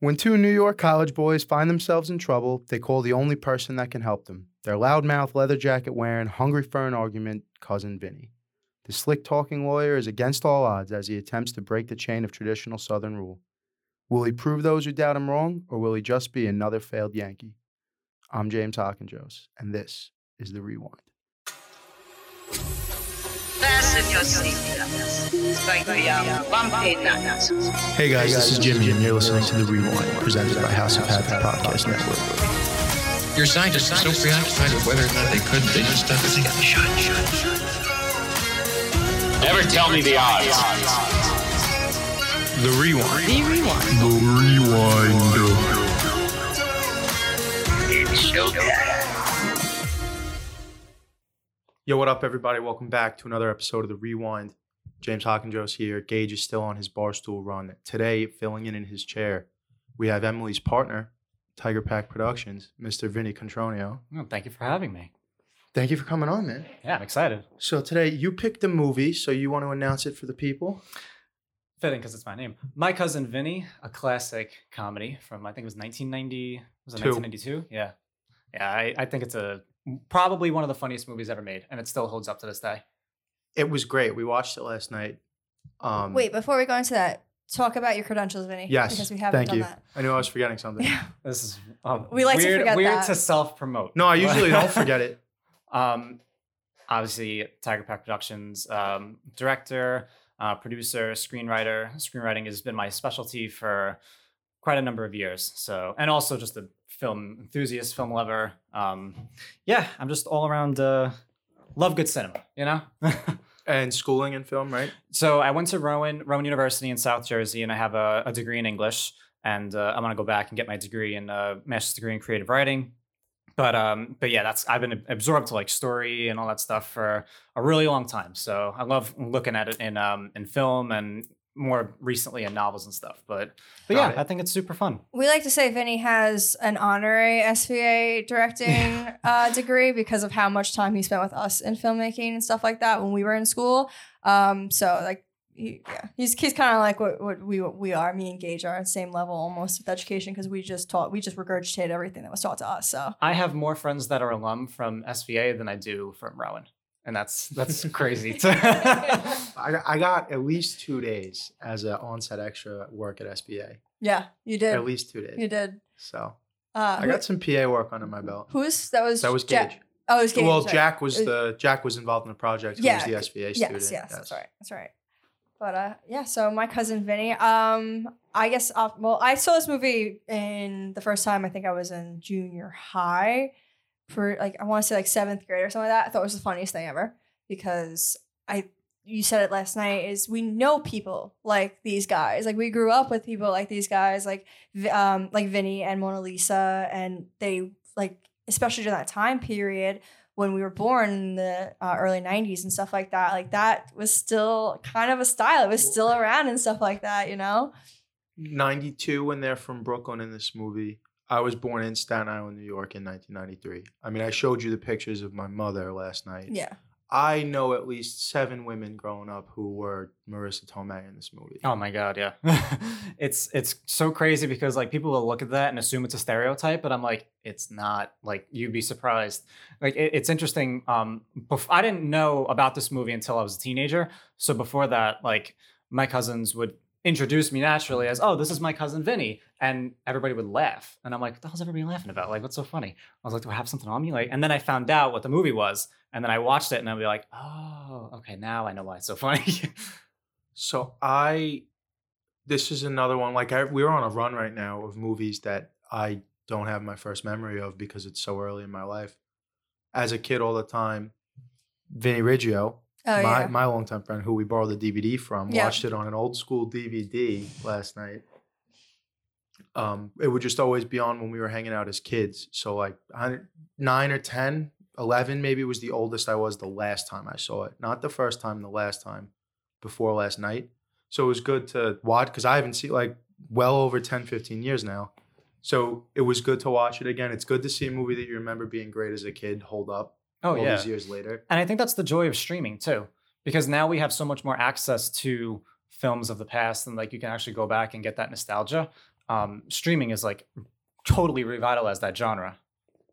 When two New York college boys find themselves in trouble, they call the only person that can help them, their loudmouth, leather jacket-wearing, hungry for an argument, cousin Vinny. The slick-talking lawyer is against all odds as he attempts to break the chain of traditional Southern rule. Will he prove those who doubt him wrong, or will he just be another failed Yankee? I'm James Hockenjos, and this is The Rewind. Hey guys, this is Jimmy, and you're listening to The Rewind, presented by House of Happy Podcast Network. Your scientists are so preoccupied with whether or not they could, they just stuck us together. Shut. Never tell me the odds. The Rewind. Yo, what up, everybody? Welcome back to another episode of The Rewind. James Hockenjos here. Gage is still on his barstool run. Today, filling in his chair, we have Emily's partner, Tiger Pack Productions, Mr. Vinny Contronio. Oh, thank you for having me. Thank you for coming on, man. Yeah, I'm excited. So today, you picked a movie, so you want to announce it for the people? Fitting because it's my name. My Cousin Vinny, a classic comedy from, I think it was 1992. Yeah, I think it's probably one of the funniest movies ever made, and it still holds up to this day. It was great. We watched it last night. Wait, before we go into that, talk about your credentials, Vinny. Yes, because we haven't done that. I knew I was forgetting something. Yeah. This is we like weird, to forget weird that. To self-promote. No, I usually don't forget it. Obviously, Tiger Pack Productions, director, producer, screenwriter. Screenwriting has been my specialty for quite a number of years. So, and also just a film enthusiast, film lover. I'm just all around love good cinema, you know? And schooling in film, right? So I went to Rowan University in South Jersey, and I have a degree in English. And I'm going to go back and get my degree in master's degree in creative writing. But yeah, I've been absorbed to like story and all that stuff for a really long time. So I love looking at it in film and more recently in novels and stuff. But yeah, I think it's super fun. We like to say Vinny has an honorary SVA directing degree because of how much time he spent with us in filmmaking and stuff like that when we were in school. He's kind of like what we are. Me and Gage are on the same level almost with education because we just regurgitate everything that was taught to us. So I have more friends that are alum from SVA than I do from Rowan, and that's crazy. I got at least 2 days as an on-set extra at work at SVA. Yeah, you did. At least 2 days. You did. So I got some PA work under my belt. That was Gage. Oh, it was Gage. Well, sorry. Jack was involved in the project. Yeah, who was the SVA student. Yes, that's right. But so My Cousin Vinny, I guess, I saw this movie the first time, I think I was in junior high for I want to say 7th grade or something like that. I thought it was the funniest thing ever because you said it last night is we know people like these guys. Like we grew up with people like these guys, like Vinny and Mona Lisa. And they especially during that time period, when we were born in the early 90s and stuff like that, that was still kind of a style. It was still around and stuff like that, you know? 92, when they're from Brooklyn in this movie. I was born in Staten Island, New York in 1993. I mean, I showed you the pictures of my mother last night. Yeah. I know at least 7 women growing up who were Marissa Tomei in this movie. Oh my God, yeah. It's so crazy because people will look at that and assume it's a stereotype, but I'm like, it's not. You'd be surprised. It's interesting. I didn't know about this movie until I was a teenager. So before that, my cousins would introduce me naturally as, oh, this is My Cousin Vinny. And everybody would laugh. And I'm like, what the hell's everybody laughing about? What's so funny? I was like, do I have something on me? And then I found out what the movie was. And then I watched it and I'd be like, oh, okay, now I know why it's so funny. So this is another one. We're on a run right now of movies that I don't have my first memory of because it's so early in my life. As a kid all the time, Vinny Riggio, my longtime friend who we borrowed the DVD from, watched it on an old school DVD last night. It would just always be on when we were hanging out as kids. So 9 or 10, 11 maybe was the oldest I was the last time I saw it. Not the first time, the last time before last night. So it was good to watch because I haven't seen well over 10, 15 years now. So it was good to watch it again. It's good to see a movie that you remember being great as a kid hold up. All these years later. And I think that's the joy of streaming too, because now we have so much more access to films of the past and you can actually go back and get that nostalgia. streaming is like totally revitalized that genre.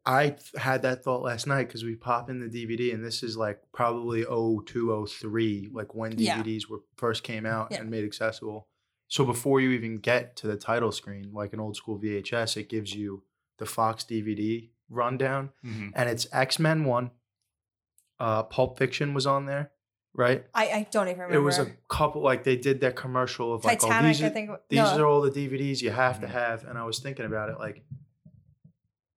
I had that thought last night because we pop in the DVD, and this is like probably 02, 03, like when DVDs were first came out and made accessible. So before you even get to the title screen, like an old school VHS, it gives you the Fox DVD rundown, and it's X-Men 1. Pulp Fiction was on there, right? I don't even remember. It was a couple, like they did that commercial of Titanic, like, oh, these, I think, these are all the DVDs you have to have. And I was thinking about it, like,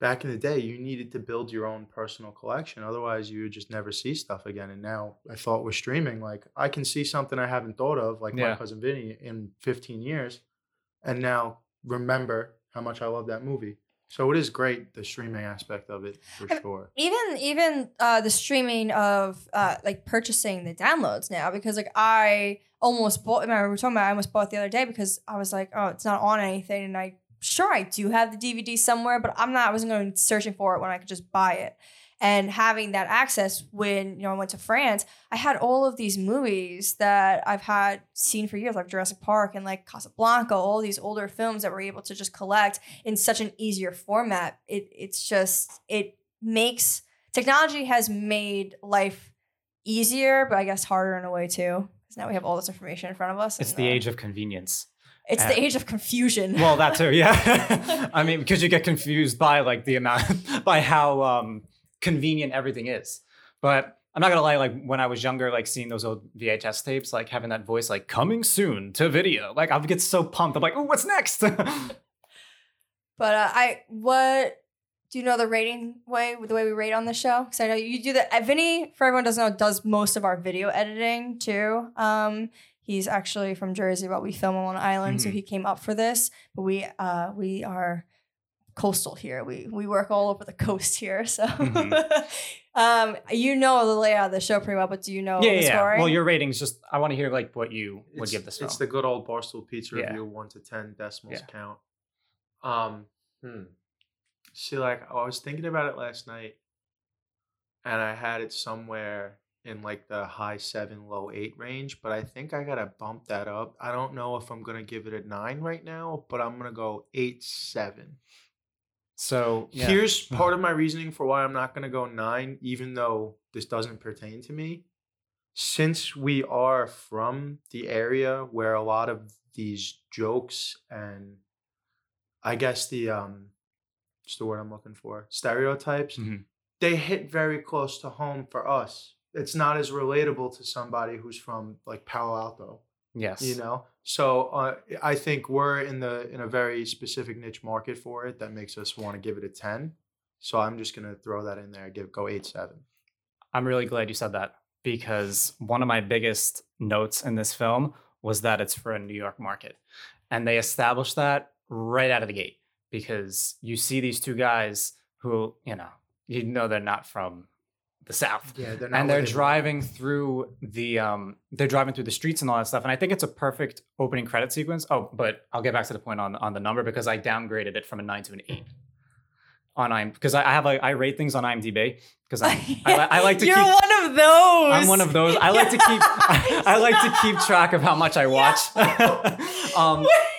back in the day, you needed to build your own personal collection. Otherwise, you would just never see stuff again. And now I thought with streaming, like, I can see something I haven't thought of, like My Cousin Vinny, in 15 years. And now remember how much I love that movie. So it is great, the streaming aspect of it, for sure. Even the streaming of, like, purchasing the downloads now. Because, like, I almost bought, remember we were talking about, I almost bought the other day because I was like, oh, it's not on anything. And sure, I do have the DVD somewhere, but I wasn't going to be searching for it when I could just buy it. And having that access when, I went to France, I had all of these movies that I've had seen for years, like Jurassic Park and like Casablanca, all these older films that we're able to just collect in such an easier format. Technology has made life easier, but I guess harder in a way too. Because now we have all this information in front of us. It's the age of convenience. It's the age of confusion. Well, that too, yeah. I mean, because you get confused by like the amount, by how convenient everything is. But I'm not going to lie, like when I was younger, like seeing those old VHS tapes, like having that voice, like coming soon to video, like I would get so pumped. I'm like, oh, what's next? But do you know the rating way, the way we rate on the show? Because I know you do that. Vinny, for everyone who doesn't know, does most of our video editing too. He's actually from Jersey, but we film on an island, so he came up for this. But we are coastal here. We work all over the coast here. So the layout of the show pretty well, but do you know the story? Well, your ratings, just I want to hear like what you would give the show. It's the good old Barstool Pizza review, 1 to 10 decimals count. See, like I was thinking about it last night, and I had it somewhere in like the high 7, low 8 range, but I think I gotta bump that up. I don't know if I'm gonna give it a 9 right now, but I'm gonna go 8.7. So here's part of my reasoning for why I'm not gonna go 9, even though this doesn't pertain to me. Since we are from the area where a lot of these jokes and I guess the what's the word I'm looking for? Stereotypes, they hit very close to home for us. It's not as relatable to somebody who's from like Palo Alto. Yes. So I think we're in a very specific niche market for it that makes us want to give it a 10. So I'm just going to throw that in there. Go 8.7. I'm really glad you said that because one of my biggest notes in this film was that it's for a New York market. And they established that right out of the gate because you see these two guys who, they're not from the South, they're driving through the streets and all that stuff. And I think it's a perfect opening credit sequence. Oh, but I'll get back to the point on the number because I downgraded it from a 9 to an 8 on IMDb because I have I rate things on IMDb because I like to. You're one of those. I'm one of those. I like to keep I like to keep track of how much I watch.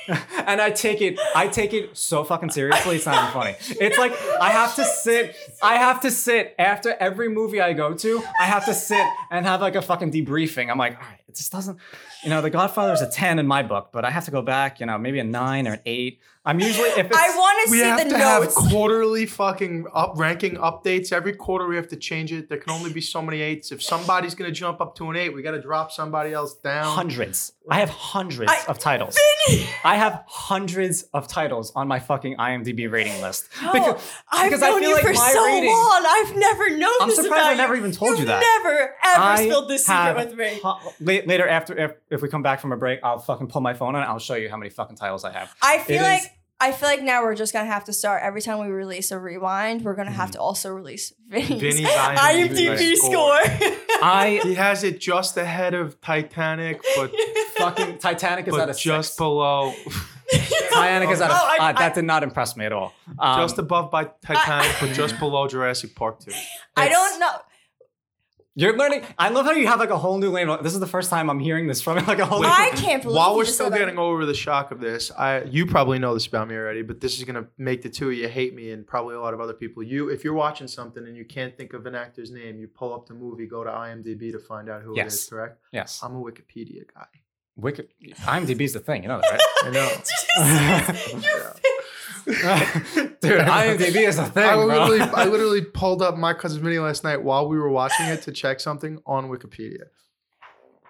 And I take it so fucking seriously. It's not even funny. It's like I have to sit after every movie I go to. I have to sit and have like a fucking debriefing. I'm like, all right, it just doesn't. The Godfather is a 10 in my book, but I have to go back. Maybe a 9 or an 8. I'm usually I want to see the notes. We have to have quarterly fucking ranking updates. Every quarter we have to change it. There can only be so many 8s. If somebody's gonna jump up to an 8, we got to drop somebody else down. Hundreds. I have hundreds of titles. I have hundreds of titles on my fucking IMDb rating list. Because I've known you for so long. I've never known this about you. I'm surprised I never even told you that. You've never, ever spilled this secret with me. Later, after if we come back from a break, I'll fucking pull my phone out and I'll show you how many fucking titles I have. I feel like now we're just going to have to start every time we release a rewind, we're going to have to also release Vinny's IMDb score. He has it just ahead of Titanic, but fucking Titanic is at a 6. Just below. Titanic is at a... that did not impress me at all. Just above by Titanic, but just below Jurassic Park 2. I don't know. You're learning. I love how you have like a whole new language. This is the first time I'm hearing this from like a whole. I can't believe. While we're still getting over the shock of this, you probably know this about me already, but this is gonna make the two of you hate me and probably a lot of other people. If you're watching something and you can't think of an actor's name, you pull up the movie, go to IMDb to find out who it is. Correct? Yes. I'm a Wikipedia guy. IMDb's the thing, you know that, right? I know. Dude, IMDb is a thing. I literally pulled up My Cousin Vinny last night while we were watching it to check something on Wikipedia.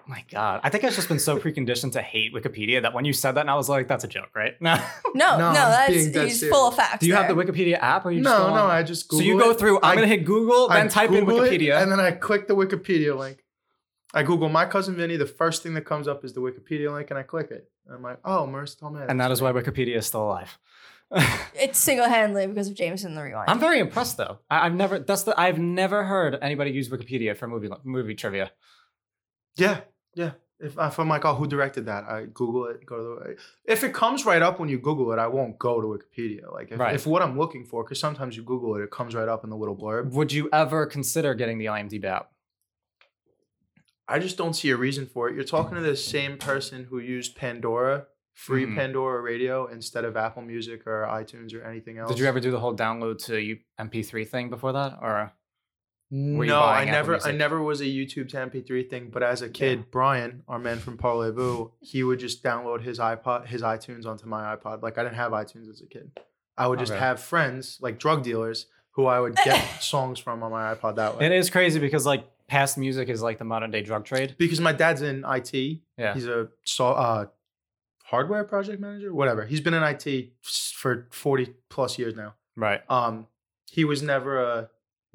My God, I think I've just been so preconditioned to hate Wikipedia that when you said that, and I was like, "That's a joke, right?" No, that's full of facts. Do you have the Wikipedia app, or you just no? I just Google. So you go through. I'm gonna hit Google, then type in Wikipedia, and then I click the Wikipedia link. I Google My Cousin Vinny. The first thing that comes up is the Wikipedia link, and I click it. And I'm like, "Oh, Marissa Tomei." And that is why Wikipedia is still alive. It's single-handedly because of Jameson the Rewind. I'm very impressed though. I've never heard anybody use Wikipedia for movie trivia. Yeah. If I'm like, oh, who directed that? I Google it. If it comes right up when you Google it, I won't go to Wikipedia. Like if what I'm looking for, because sometimes you Google it, it comes right up in the little blurb. Would you ever consider getting the IMDb app? I just don't see a reason for it. You're talking to the same person who used Pandora. Free Pandora Radio instead of Apple Music or iTunes or anything else. Did you ever do the whole download to MP3 thing before that, or? No, I never was a YouTube to MP3 thing. But as a kid, Brian, our man from Parlez-Vous, he would just download his iTunes onto my iPod. Like I didn't have iTunes as a kid. I would just have friends like drug dealers who I would get songs from on my iPod that way. It is crazy because like past music is like the modern day drug trade. Because my dad's in IT. Yeah, he's a hardware project manager, whatever. He's been in IT for 40 plus years now. Right. He was we're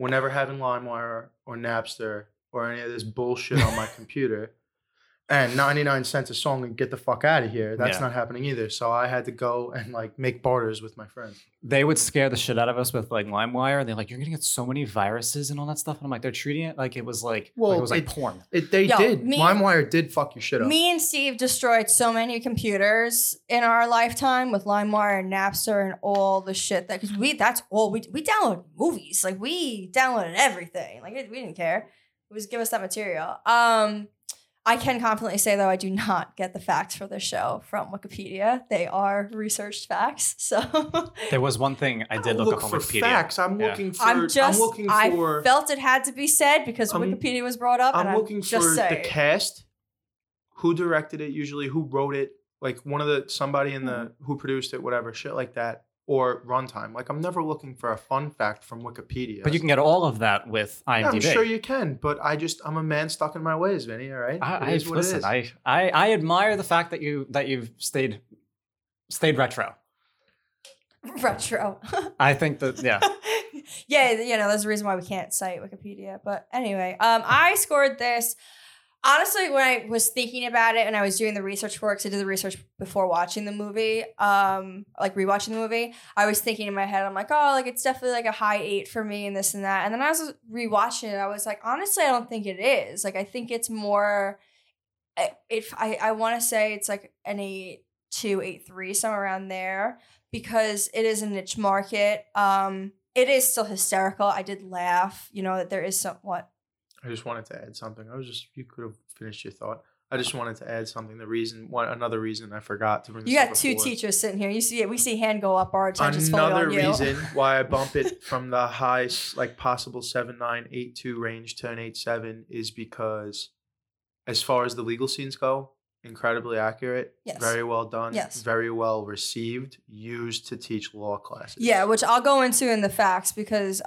never having LimeWire or Napster or any of this bullshit on my computer. And 99 cents a song and get the fuck out of here. That's not happening either. So I had to go and like make barters with my friends. They would scare the shit out of us with like LimeWire. They're like, you're gonna get so many viruses and all that stuff. And I'm like, they're treating it like it was like, well, like it was like porn. LimeWire did fuck your shit up. Me and Steve destroyed so many computers in our lifetime with LimeWire and Napster and all the shit that because that's all we downloaded movies. Like we downloaded everything. Like we didn't care. It was give us that material. I can confidently say, though, I do not get the facts for this show from Wikipedia. They are researched facts. So there was one thing I did look up on Wikipedia. Facts. I felt it had to be said because Wikipedia was brought up. I'm looking for the cast, who directed it, usually who wrote it, like one of somebody in the who produced it, whatever shit like that, or runtime. Like I'm never looking for a fun fact from Wikipedia. But you can get all of that with IMDb. Yeah, I'm sure you can, but I'm a man stuck in my ways, Vinny, all right? Listen, I admire the fact that you've stayed retro. Retro. I think that there's a reason why we can't cite Wikipedia, but anyway, I scored this. Honestly, when I was thinking about it and I was doing the research for it, because I did the research before watching the movie, rewatching the movie, I was thinking in my head, I'm like, oh, like it's definitely like a high 8 for me and this and that. And then I was rewatching it, I was like, honestly, I don't think it is. Like, I think it's more, if I want to say it's like an 8.2, 8.3, somewhere around there, because it is a niche market. It is still hysterical. I did laugh, you know, that there is somewhat. I just wanted to add something. You could have finished your thought. I just wanted to add something. Another reason I forgot to bring this up. You got two teachers sitting here. We see hand go up, our attention's fully on you. Another reason why I bump it from the high, like possible 7.9, 8.2 range to an 8.7 is because as far as the legal scenes go, incredibly accurate, yes. Very well done, yes. Very well received, used to teach law classes. Yeah, which I'll go into in the facts because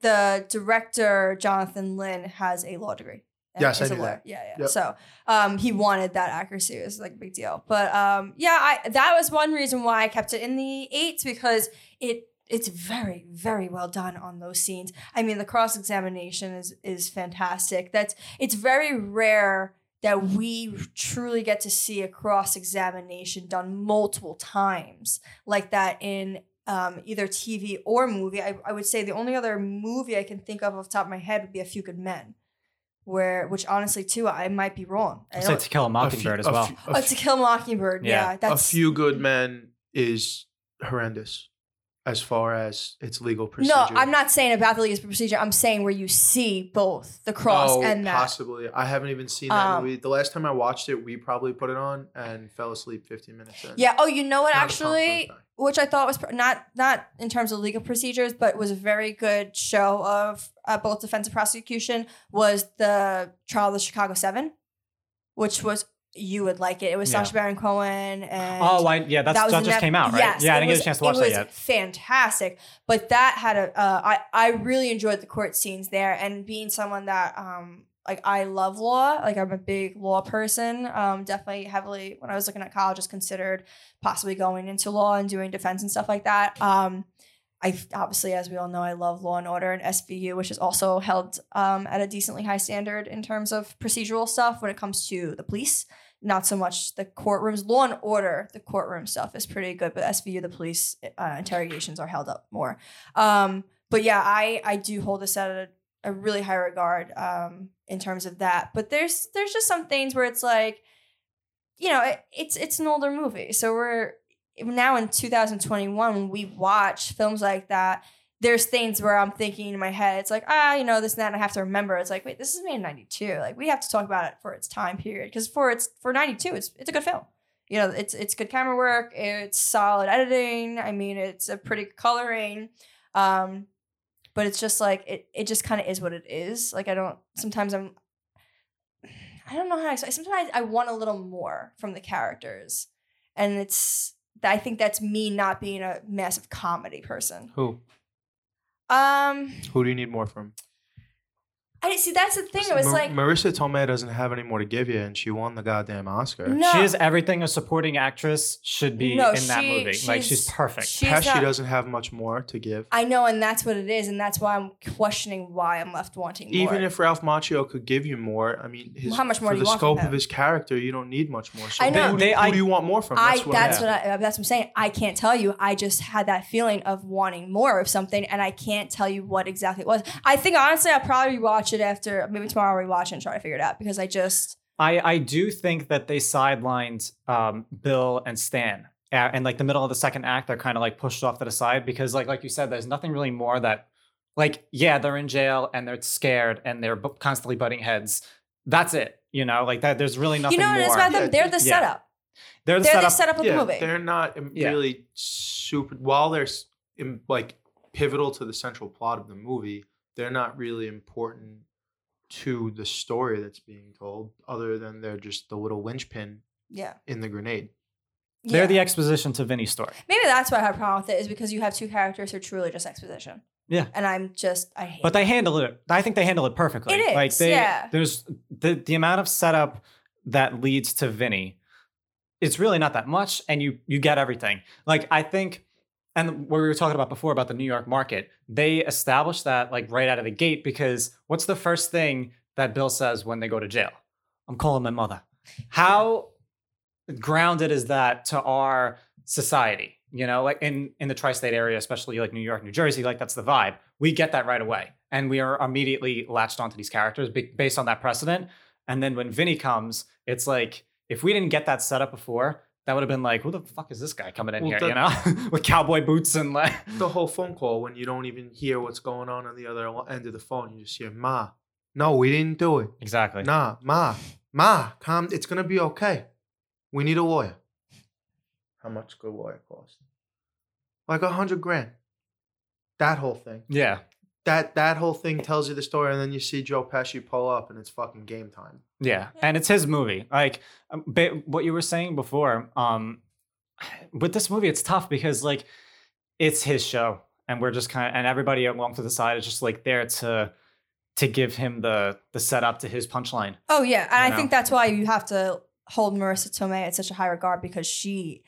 the director, Jonathan Lynn, has a law degree. Yes, I knew that. Yeah. Yep. So he wanted that accuracy. It was like a big deal. But that was one reason why I kept it in the 8s because it's very, very well done on those scenes. I mean, the cross-examination is fantastic. It's very rare that we truly get to see a cross-examination done multiple times like that in either TV or movie. I would say the only other movie I can think of off the top of my head would be A Few Good Men, which honestly, too, I might be wrong. I'd say To Kill a Mockingbird as well. To Kill a Mockingbird, yeah. A Few Good Men is horrendous. as far as its legal procedure. No, I'm not saying about the legal procedure. I'm saying where you see both the cross and that. Possibly. I haven't even seen that movie. The last time I watched it, we probably put it on and fell asleep 15 minutes in. Yeah. Oh, you know what? Actually, which I thought was not in terms of legal procedures, but was a very good show of both defense and prosecution, was the trial of the Chicago 7, which was. You would like it. It was Sacha Baron Cohen. And that just came out, right? Yes, yeah, I didn't get a chance to watch that yet. It was fantastic. But that had a... I really enjoyed the court scenes there. And being someone that... I love law. I'm a big law person. Definitely heavily... When I was looking at college, I was considered possibly going into law and doing defense and stuff like that. I obviously, as we all know, I love Law and Order and SVU, which is also held at a decently high standard in terms of procedural stuff when it comes to the police. Not so much the courtrooms. Law and Order, the courtroom stuff is pretty good, but SVU, the police interrogations are held up more. But yeah, I do hold this at a really high regard in terms of that. But there's just some things where it's like, you know, it's an older movie. So we're now in 2021 when we watch films like that. There's things where I'm thinking in my head, it's like, this and that, and I have to remember. It's like, wait, this is made in 92. Like, we have to talk about it for its time period. Because for 92, it's a good film. You know, it's good camera work. It's solid editing. I mean, it's a pretty coloring. But it's just like, it just kind of is what it is. Like, I don't know how to explain. Sometimes I want a little more from the characters. And I think that's me not being a massive comedy person. Who? Who do you need more from? I see. That's the thing. It was like Marissa Tomei doesn't have any more to give you, and she won the goddamn Oscar. No. She is everything a supporting actress should be in that movie. She's perfect. Pesci doesn't have much more to give. I know, and that's what it is, and that's why I'm questioning why I'm left wanting more. Even if Ralph Macchio could give you more, I mean, how much more do you want? For the scope of his character, you don't need much more. So I know. Who do you want more from? That's what I'm saying. I can't tell you. I just had that feeling of wanting more of something, and I can't tell you what exactly it was. I think honestly, I'll probably watch it after, maybe tomorrow I'll rewatch it and try to figure it out, because I do think that they sidelined Bill and Stan, and the middle of the second act they're kind of pushed off to the side, because like you said, there's nothing really more that they're in jail and they're scared and they're constantly butting heads. That's it, that there's really nothing more. It's about them. They're the setup. They're the setup of the movie. They're not really super, while they're pivotal to the central plot of the movie, they're not really important to the story that's being told, other than they're just the little linchpin in the grenade. Yeah. They're the exposition to Vinny's story. Maybe that's why I have a problem with it, is because you have two characters who are truly just exposition. Yeah. And I hate it. But they handle it. I think they handle it perfectly. It is, There's the amount of setup that leads to Vinny. It's really not that much, and you get everything. I think... And what we were talking about before about the New York market, they established that right out of the gate, because what's the first thing that Bill says when they go to jail? I'm calling my mother. How grounded is that to our society? In the tri-state area, especially New York, New Jersey, that's the vibe. We get that right away. And we are immediately latched onto these characters based on that precedent. And then when Vinny comes, it's if we didn't get that set up before, that would have been who the fuck is this guy coming in here, with cowboy boots and The whole phone call, when you don't even hear what's going on the other end of the phone. You just hear, Ma, no, we didn't do it. Exactly. Nah, Ma, calm. It's going to be okay. We need a lawyer. How much could a lawyer cost? $100,000. That whole thing. Yeah. That whole thing tells you the story, and then you see Joe Pesci pull up, and it's fucking game time. Yeah, and it's his movie. What you were saying before, with this movie, it's tough because it's his show, and we're just and everybody along to the side is just there to give him the setup to his punchline. Oh yeah, and I think that's why you have to hold Marissa Tomei at such a high regard, because she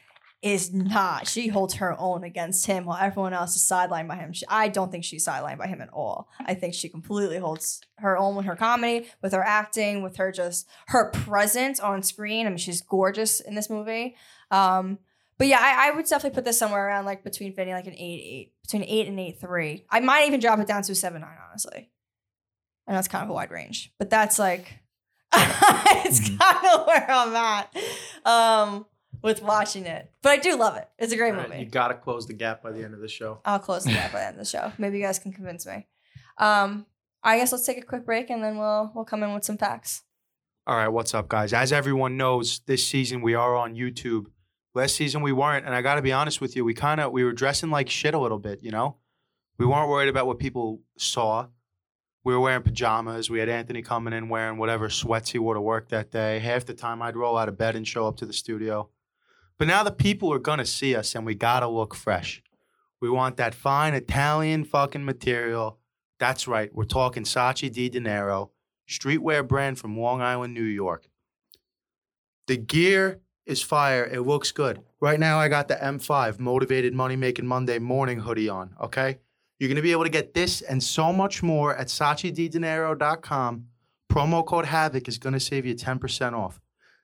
holds her own against him while everyone else is sidelined by him. I don't think she's sidelined by him at all. I think she completely holds her own with her comedy, with her acting, with her her presence on screen. I mean, she's gorgeous in this movie. But yeah, I would definitely put this somewhere around between Vinny, an 8.8, between 8 and 8.3. I might even drop it down to 7.9, honestly. I know it's kind of a wide range, but that's it's kind of where I'm at. with watching it. But I do love it. It's a great movie. You got to close the gap by the end of the show. I'll close the gap by the end of the show. Maybe you guys can convince me. I guess let's take a quick break and then we'll come in with some facts. All right, what's up, guys? As everyone knows, this season we are on YouTube. Last season we weren't, and I got to be honest with you, we were dressing like shit a little bit, you know? We weren't worried about what people saw. We were wearing pajamas. We had Anthony coming in wearing whatever sweats he wore to work that day. Half the time I'd roll out of bed and show up to the studio. But now the people are going to see us, and we got to look fresh. We want that fine Italian fucking material. That's right. We're talking Sacchi Di Denaro, streetwear brand from Long Island, New York. The gear is fire. It looks good. Right now I got the M5 Motivated Money Making Monday morning hoodie on, okay? You're going to be able to get this and so much more at SacchiDiDenaro.com. Promo code HAVOC is going to save you 10% off.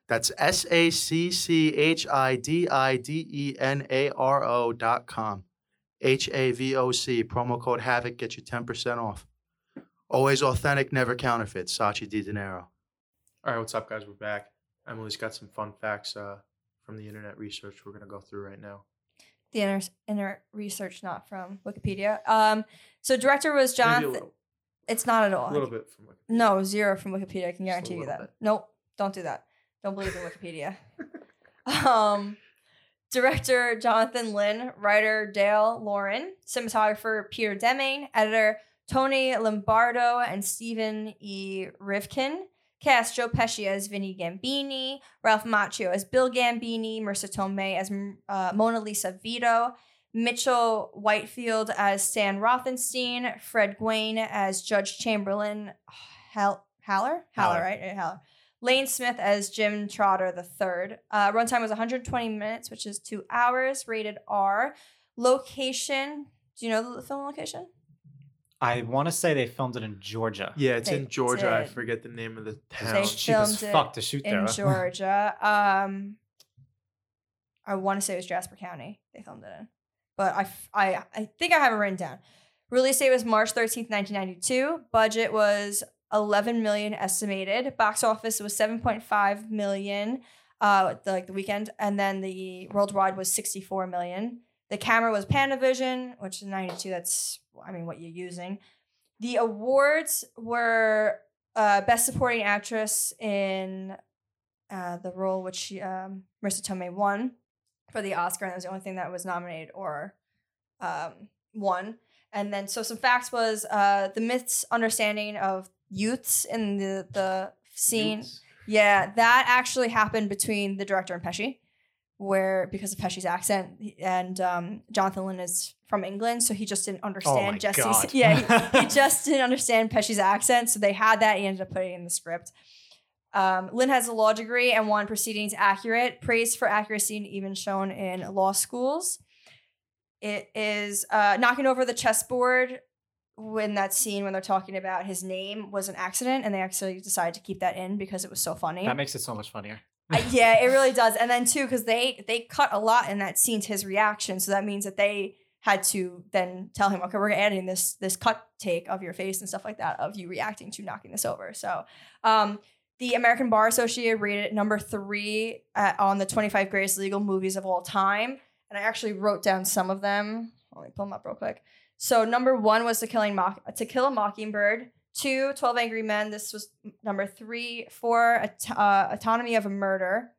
That's SacchiDiDenaro.com. HAVOC. Promo code HAVOC gets you 10% off. Always authentic, never counterfeit. Sacchi Di Denaro. All right, what's up, guys? We're back. Emily's got some fun facts from the internet research we're going to go through right now. The internet research, not from Wikipedia. So director was Jonathan. It's not at all. A little bit from Wikipedia. No, zero from Wikipedia. I can guarantee you that. Bit. Nope, don't do that. Don't believe in Wikipedia. Director Jonathan Lynn, writer Dale Lauren, cinematographer Peter Deming, editor Tony Lombardo and Stephen E. Rivkin. Cast Joe Pesci as Vinny Gambini, Ralph Macchio as Bill Gambini, Marissa Tomei as Mona Lisa Vito, Mitchell Whitefield as Stan Rothenstein, Fred Gwynne as Judge Chamberlain Haller, right? Yeah, Haller. Lane Smith as Jim Trotter III. Runtime was 120 minutes, which is 2 hours. Rated R. Location. Do you know the film location? I want to say they filmed it in Georgia. Yeah, it's in Georgia. I forget the name of the town. It's cheap as fuck to shoot there. In Georgia. I want to say it was Jasper County they filmed it in. But I think I have it written down. Release date was March 13th, 1992. Budget was $11 million estimated. Box office was $7.5 million the weekend. And then the worldwide was $64 million. The camera was Panavision, which is 92. That's, what you're using. The awards were Best Supporting Actress in the role, which Marissa Tomei won for the Oscar. And that was the only thing that was nominated or won. And then, so some facts was the misunderstanding of youths in the scene. Youths. Yeah, that actually happened between the director and Pesci. Where because of Pesci's accent and Jonathan Lynn is from England, so he just didn't understand Jesse's. Yeah, he just didn't understand Pesci's accent, so they had that. He ended up putting it in the script. Lynn has a law degree and won proceedings accurate, praised for accuracy, and even shown in law schools. It is knocking over the chessboard when that scene when they're talking about his name was an accident, and they actually decided to keep that in because it was so funny. That makes it so much funnier. Yeah, it really does. And then, too, because they cut a lot in that scene to his reaction. So that means that they had to then tell him, okay, we're adding this cut take of your face and stuff like that, of you reacting to knocking this over. So the American Bar Association rated it number 3 on the 25 greatest legal movies of all time. And I actually wrote down some of them. Let me pull them up real quick. So number 1 was To Kill a Mockingbird. 2, 12 Angry Men. This was number 3. 4, Autonomy of a Murder.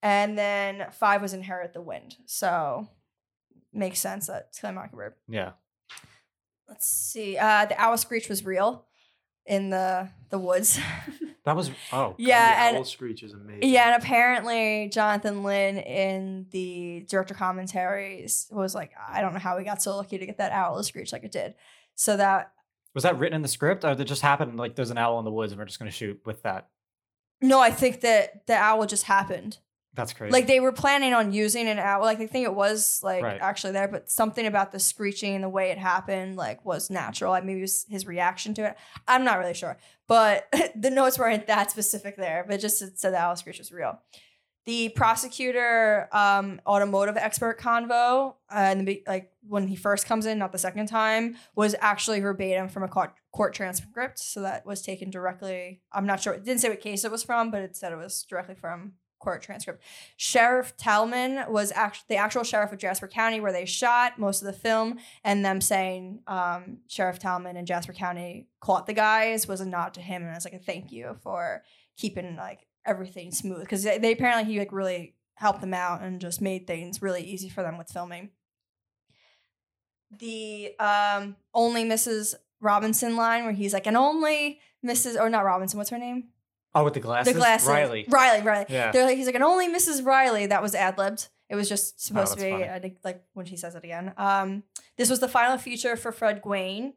And then 5 was Inherit the Wind. So, makes sense that it's kind of Mockingbird. Yeah. Let's see. The owl screech was real in the woods. That was, yeah. The owl screech is amazing. Yeah, and apparently Jonathan Lynn in the director commentaries was like, I don't know how we got so lucky to get that owl screech like it did. So that... Was that written in the script or did it just happen? Like there's an owl in the woods and we're just going to shoot with that. No, I think that the owl just happened. That's crazy. Like they were planning on using an owl. Like I think it was like actually there, but something about the screeching and the way it happened like was natural. Like maybe it was his reaction to it. I'm not really sure, but the notes weren't that specific there, but just it said the owl screech was real. The prosecutor automotive expert convo, when he first comes in, not the second time, was actually verbatim from a court transcript. So that was taken directly. I'm not sure. It didn't say what case it was from, but it said it was directly from court transcript. Sheriff Talman was the actual sheriff of Jasper County where they shot most of the film, and them saying Sheriff Talman in Jasper County caught the guys was a nod to him, and I was like, a thank you for keeping like everything smooth, because they apparently he like really helped them out and just made things really easy for them with filming. The only Mrs. Robinson line where he's like, and only Mrs. or not Robinson, what's her name? Oh, with the glasses? The glasses. Riley. Yeah. They're like, he's like, and only Mrs. Riley. That was ad-libbed. It was just supposed to be, funny. I think, like, when she says it again. This was the final feature for Fred Gwynne.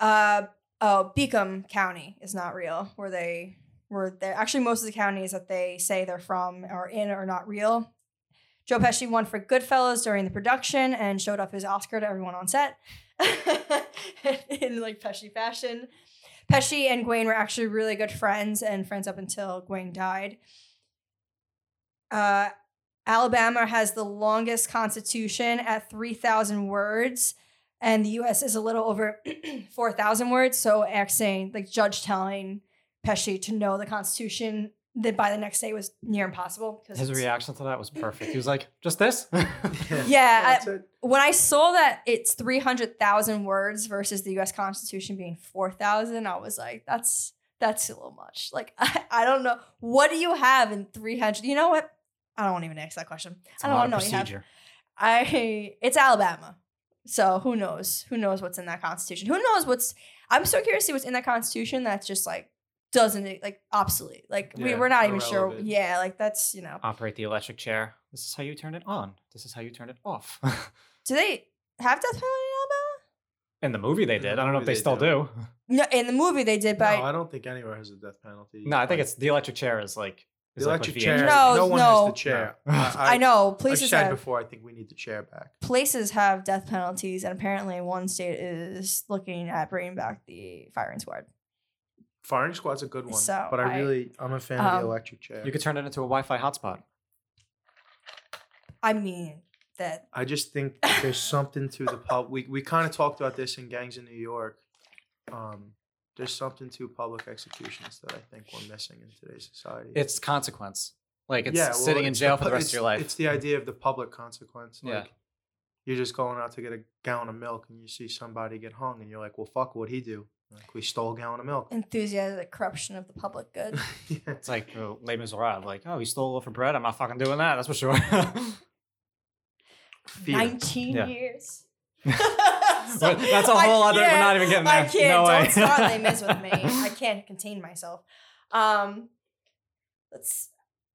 Beacom County is not real, where they were there. Actually, most of the counties that they say they're from or in are not real. Joe Pesci won for Goodfellas during the production and showed off his Oscar to everyone on set in, like, Pesci fashion. Pesci and Gwynne were actually really good friends and friends up until Gwynne died. Alabama has the longest constitution at 3,000 words, and the U.S. is a little over 4,000 words. So asking, like, judge telling Pesci to know the constitution that by the next day was near impossible. His reaction to that was perfect. He was like, just this? Yeah. When I saw that it's 300,000 words versus the U.S. Constitution being 4,000, I was like, that's a little much. Like, I don't know. What do you have in 300? You know what? I don't want to even ask that question. It's I don't want to know procedure. What you have. It's Alabama. So who knows? Who knows what's in that Constitution? Who knows what's... I'm so curious to see what's in that Constitution that's just like, doesn't like obsolete, like we're not irrelevant. Even sure like that's, you know, operate the electric chair, this is how you turn it on, this is how you turn it off. Do they have death penalty in Alabama? In the movie they did. I don't know if they still do. No, in the movie they did, but no, I don't think anywhere has a death penalty. No, I think it's the electric chair is like the electric chair. No one has the chair. No. I know places have, before I think we need the chair back. Places have death penalties, and apparently one state is looking at bringing back the firing squad. Firing squad's a good one, so but I'm a fan of the electric chair. You could turn it into a Wi-Fi hotspot. I mean that. I just think there's something to the pub. We kind of talked about this in Gangs in New York. There's something to public executions that I think we're missing in today's society. It's consequence, like it's sitting in jail for the rest of your life. It's the idea of the public consequence. Like, you're just going out to get a gallon of milk and you see somebody get hung and you're like, well, fuck, what'd he do? Like, we stole a gallon of milk. Enthusiastic corruption of the public good. It's like Les Miserables. Like, oh, he stole a loaf of bread. I'm not fucking doing that. That's for sure. 19 years. So, that's a whole other. We're not even getting there. I can't. No don't start Les Mis with me. I can't contain myself.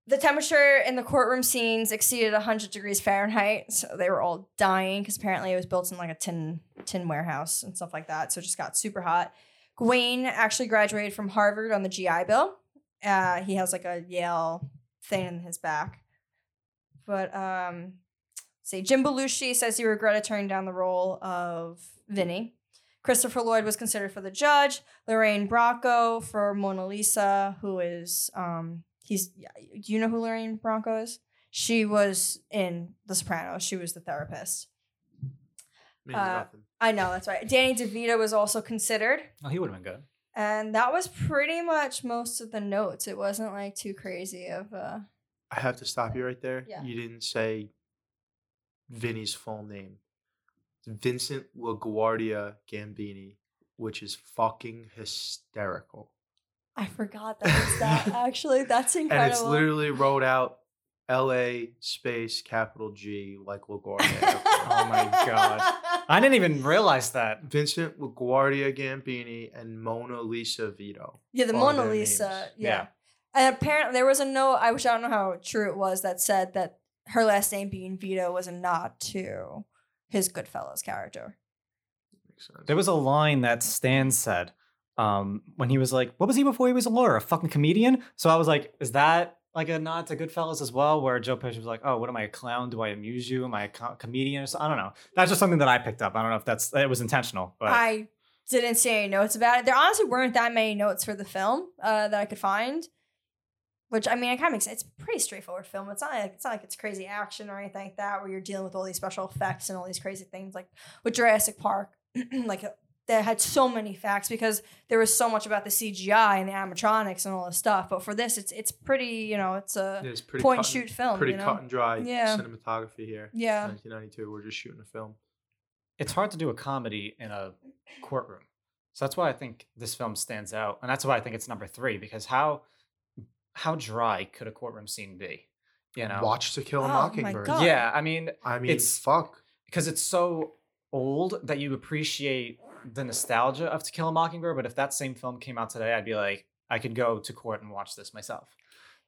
The temperature in the courtroom scenes exceeded 100 degrees Fahrenheit, so they were all dying because apparently it was built in like a tin warehouse and stuff like that, so it just got super hot. Gwynne actually graduated from Harvard on the GI Bill. He has like a Yale thing in his back. But Jim Belushi says he regretted turning down the role of Vinny. Christopher Lloyd was considered for the judge. Lorraine Bracco for Mona Lisa, who is... do you know who Lorraine Bracco is? She was in The Sopranos. She was the therapist. I know, that's right. Danny DeVito was also considered. Oh, he would have been good. And that was pretty much most of the notes. It wasn't like too crazy of I have to stop you right there. Yeah. You didn't say Vinny's full name. Vincent LaGuardia Gambini, which is fucking hysterical. I forgot that was that. Actually, that's incredible. And it's literally wrote out L.A. space capital G like LaGuardia. Oh my God. I didn't even realize that. Vincent LaGuardia Gambini and Mona Lisa Vito. Yeah, the Mona Lisa. Yeah. And apparently there was a note, I don't know how true it was, that said that her last name being Vito was a nod to his Goodfellas character. Makes sense. There was a line that Stan said. When he was like, what was he before he was a lawyer? A fucking comedian? So I was like, is that like a nod to Goodfellas as well? Where Joe Pesci was like, oh, what am I, a clown? Do I amuse you? Am I a comedian? So I don't know. That's just something that I picked up. I don't know if it was intentional. But I didn't see any notes about it. There honestly weren't that many notes for the film that I could find. Which, I mean, it kind of makes sense. It's a pretty straightforward film. It's not like it's crazy action or anything like that where you're dealing with all these special effects and all these crazy things. Like with Jurassic Park, like that had so many facts because there was so much about the CGI and the animatronics and all this stuff. But for this, it's pretty, you know, it's a point-and-shoot film. Pretty cut and dry cinematography here. Yeah. 1992, we're just shooting a film. It's hard to do a comedy in a courtroom. So that's why I think this film stands out. And that's why I think it's number 3, because how dry could a courtroom scene be? You know, watch To Kill a Mockingbird. Yeah, I mean, it's because it's so old that you appreciate the nostalgia of To Kill a Mockingbird. But if that same film came out today, I'd be like, I could go to court and watch this myself.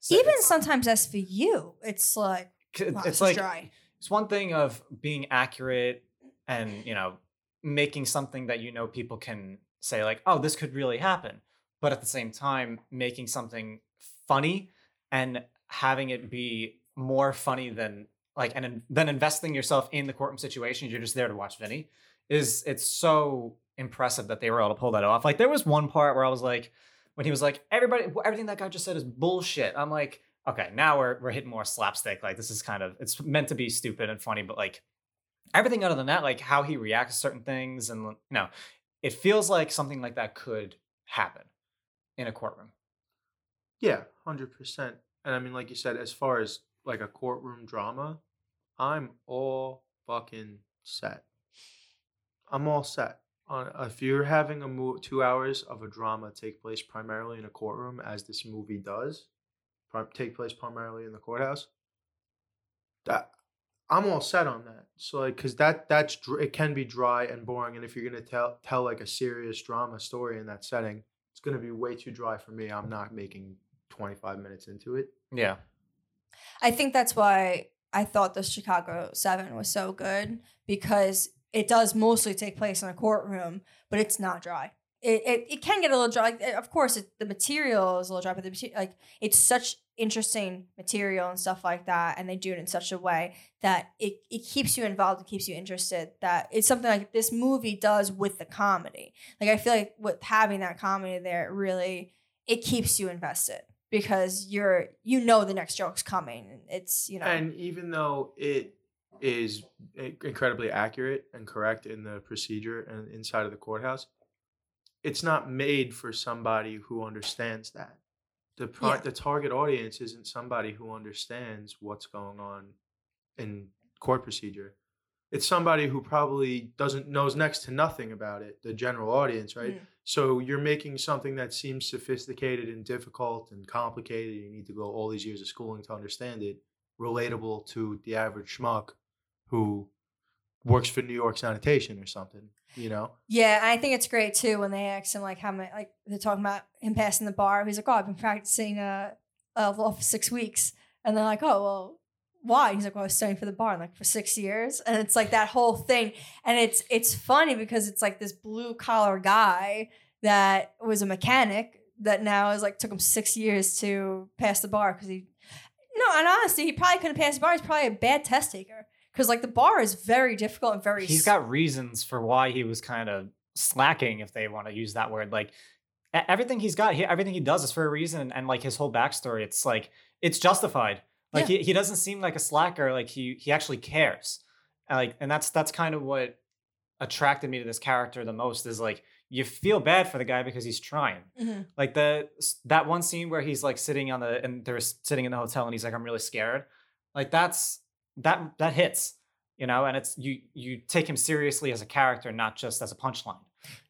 So even sometimes SVU, it's like dry. It's one thing of being accurate and, you know, making something that, you know, people can say like, oh, this could really happen. But at the same time, making something funny and having it be more funny than like, and then investing yourself in the courtroom situation. You're just there to watch Vinny. It's so impressive that they were able to pull that off. Like there was one part where I was like, when he was like, everything that guy just said is bullshit. I'm like, okay, now we're hitting more slapstick. Like this is kind of, it's meant to be stupid and funny, but like everything other than that, like how he reacts to certain things. And you know, it feels like something like that could happen in a courtroom. Yeah, 100%. And I mean, like you said, as far as like a courtroom drama, I'm all fucking set. I'm all set. If you're having 2 hours of a drama take place primarily in a courtroom, as this movie does, take place primarily in the courthouse, I'm all set on that. So like, cause that's it can be dry and boring. And if you're gonna tell like a serious drama story in that setting, it's gonna be way too dry for me. I'm not making 25 minutes into it. Yeah. I think that's why I thought the Chicago 7 was so good, because it does mostly take place in a courtroom, but it's not dry. It can get a little dry. Of course, the material is a little dry, but like it's such interesting material and stuff like that, and they do it in such a way that it keeps you involved and keeps you interested. That it's something like this movie does with the comedy. Like I feel like with having that comedy there, it really keeps you invested. Because you know the next joke's coming. It's, you know. And even though it is incredibly accurate and correct in the procedure and inside of the courthouse, it's not made for somebody who understands that. The target audience isn't somebody who understands what's going on in court procedure. It's somebody who probably knows next to nothing about it, the general audience, right? Mm. So you're making something that seems sophisticated and difficult and complicated. You need to go all these years of schooling to understand it. Relatable to the average schmuck who works for New York sanitation or something, you know? Yeah, and I think it's great too when they ask him like how many, like they're talking about him passing the bar. He's like, oh, I've been practicing law for 6 weeks. And they're like, oh, well, why? He's like, well, I was studying for the bar like for 6 years. And it's like that whole thing. And it's funny because it's like this blue collar guy that was a mechanic that now is like, took him 6 years to pass the bar. And honestly, he probably couldn't pass the bar. He's probably a bad test taker. Cause like the bar is very difficult and very. He's got reasons for why he was kind of slacking, if they want to use that word. Like everything he's got, everything he does is for a reason. And like his whole backstory, it's like, it's justified. Like yeah. He doesn't seem like a slacker. Like he actually cares. And that's kind of what attracted me to this character the most, is like you feel bad for the guy because he's trying. Mm-hmm. Like that one scene where he's like sitting in the hotel and he's like, I'm really scared. Like that hits, you know, and it's you take him seriously as a character, not just as a punchline,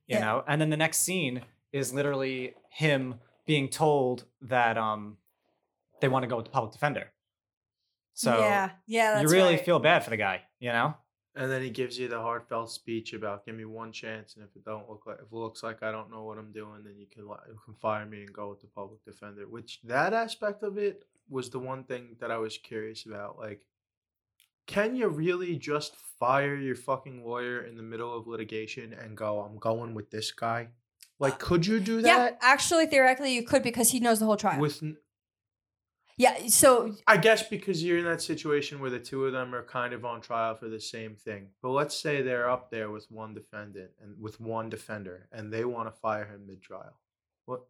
you know. And then the next scene is literally him being told that they want to go with the public defender. So yeah, that's you really feel bad for the guy, you know? And then he gives you the heartfelt speech about, give me one chance, and if it looks like I don't know what I'm doing, then you can fire me and go with the public defender, which that aspect of it was the one thing that I was curious about. Like, can you really just fire your fucking lawyer in the middle of litigation and go, I'm going with this guy? Like, could you do that? Yeah, actually, theoretically, you could, because he knows the whole trial. Yeah, so I guess because you're in that situation where the two of them are kind of on trial for the same thing. But let's say they're up there with one defendant and with one defender, and they want to fire him mid-trial. What?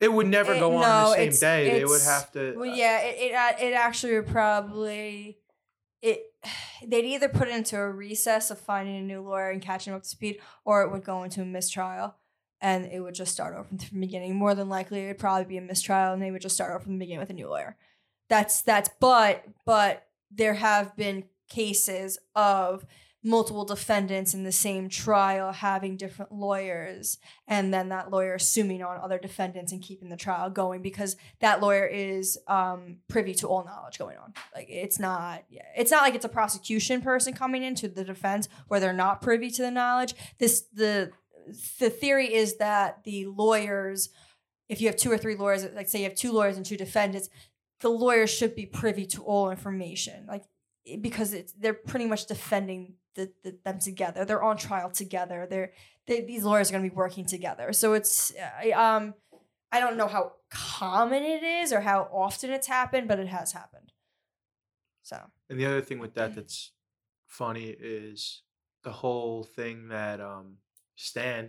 It would never go on the same day. They would have to. Well, yeah, it actually would probably. they'd either put it into a recess of finding a new lawyer and catching up to speed, or it would go into a mistrial and it would just start over from the beginning. More than likely, it would probably be a mistrial and they would just start over from the beginning with a new lawyer. But there have been cases of multiple defendants in the same trial having different lawyers, and then that lawyer assuming on other defendants and keeping the trial going because that lawyer is privy to all knowledge going on. Like, it's not like it's a prosecution person coming into the defense where they're not privy to the knowledge. The theory is that the lawyers, if you have two or three lawyers, like say you have two lawyers and two defendants, the lawyers should be privy to all information, like, because they're pretty much defending them together. They're on trial together. These lawyers are going to be working together. So it's I don't know how common it is or how often it's happened, but it has happened. So. And the other thing with that's funny is the whole thing that Stan,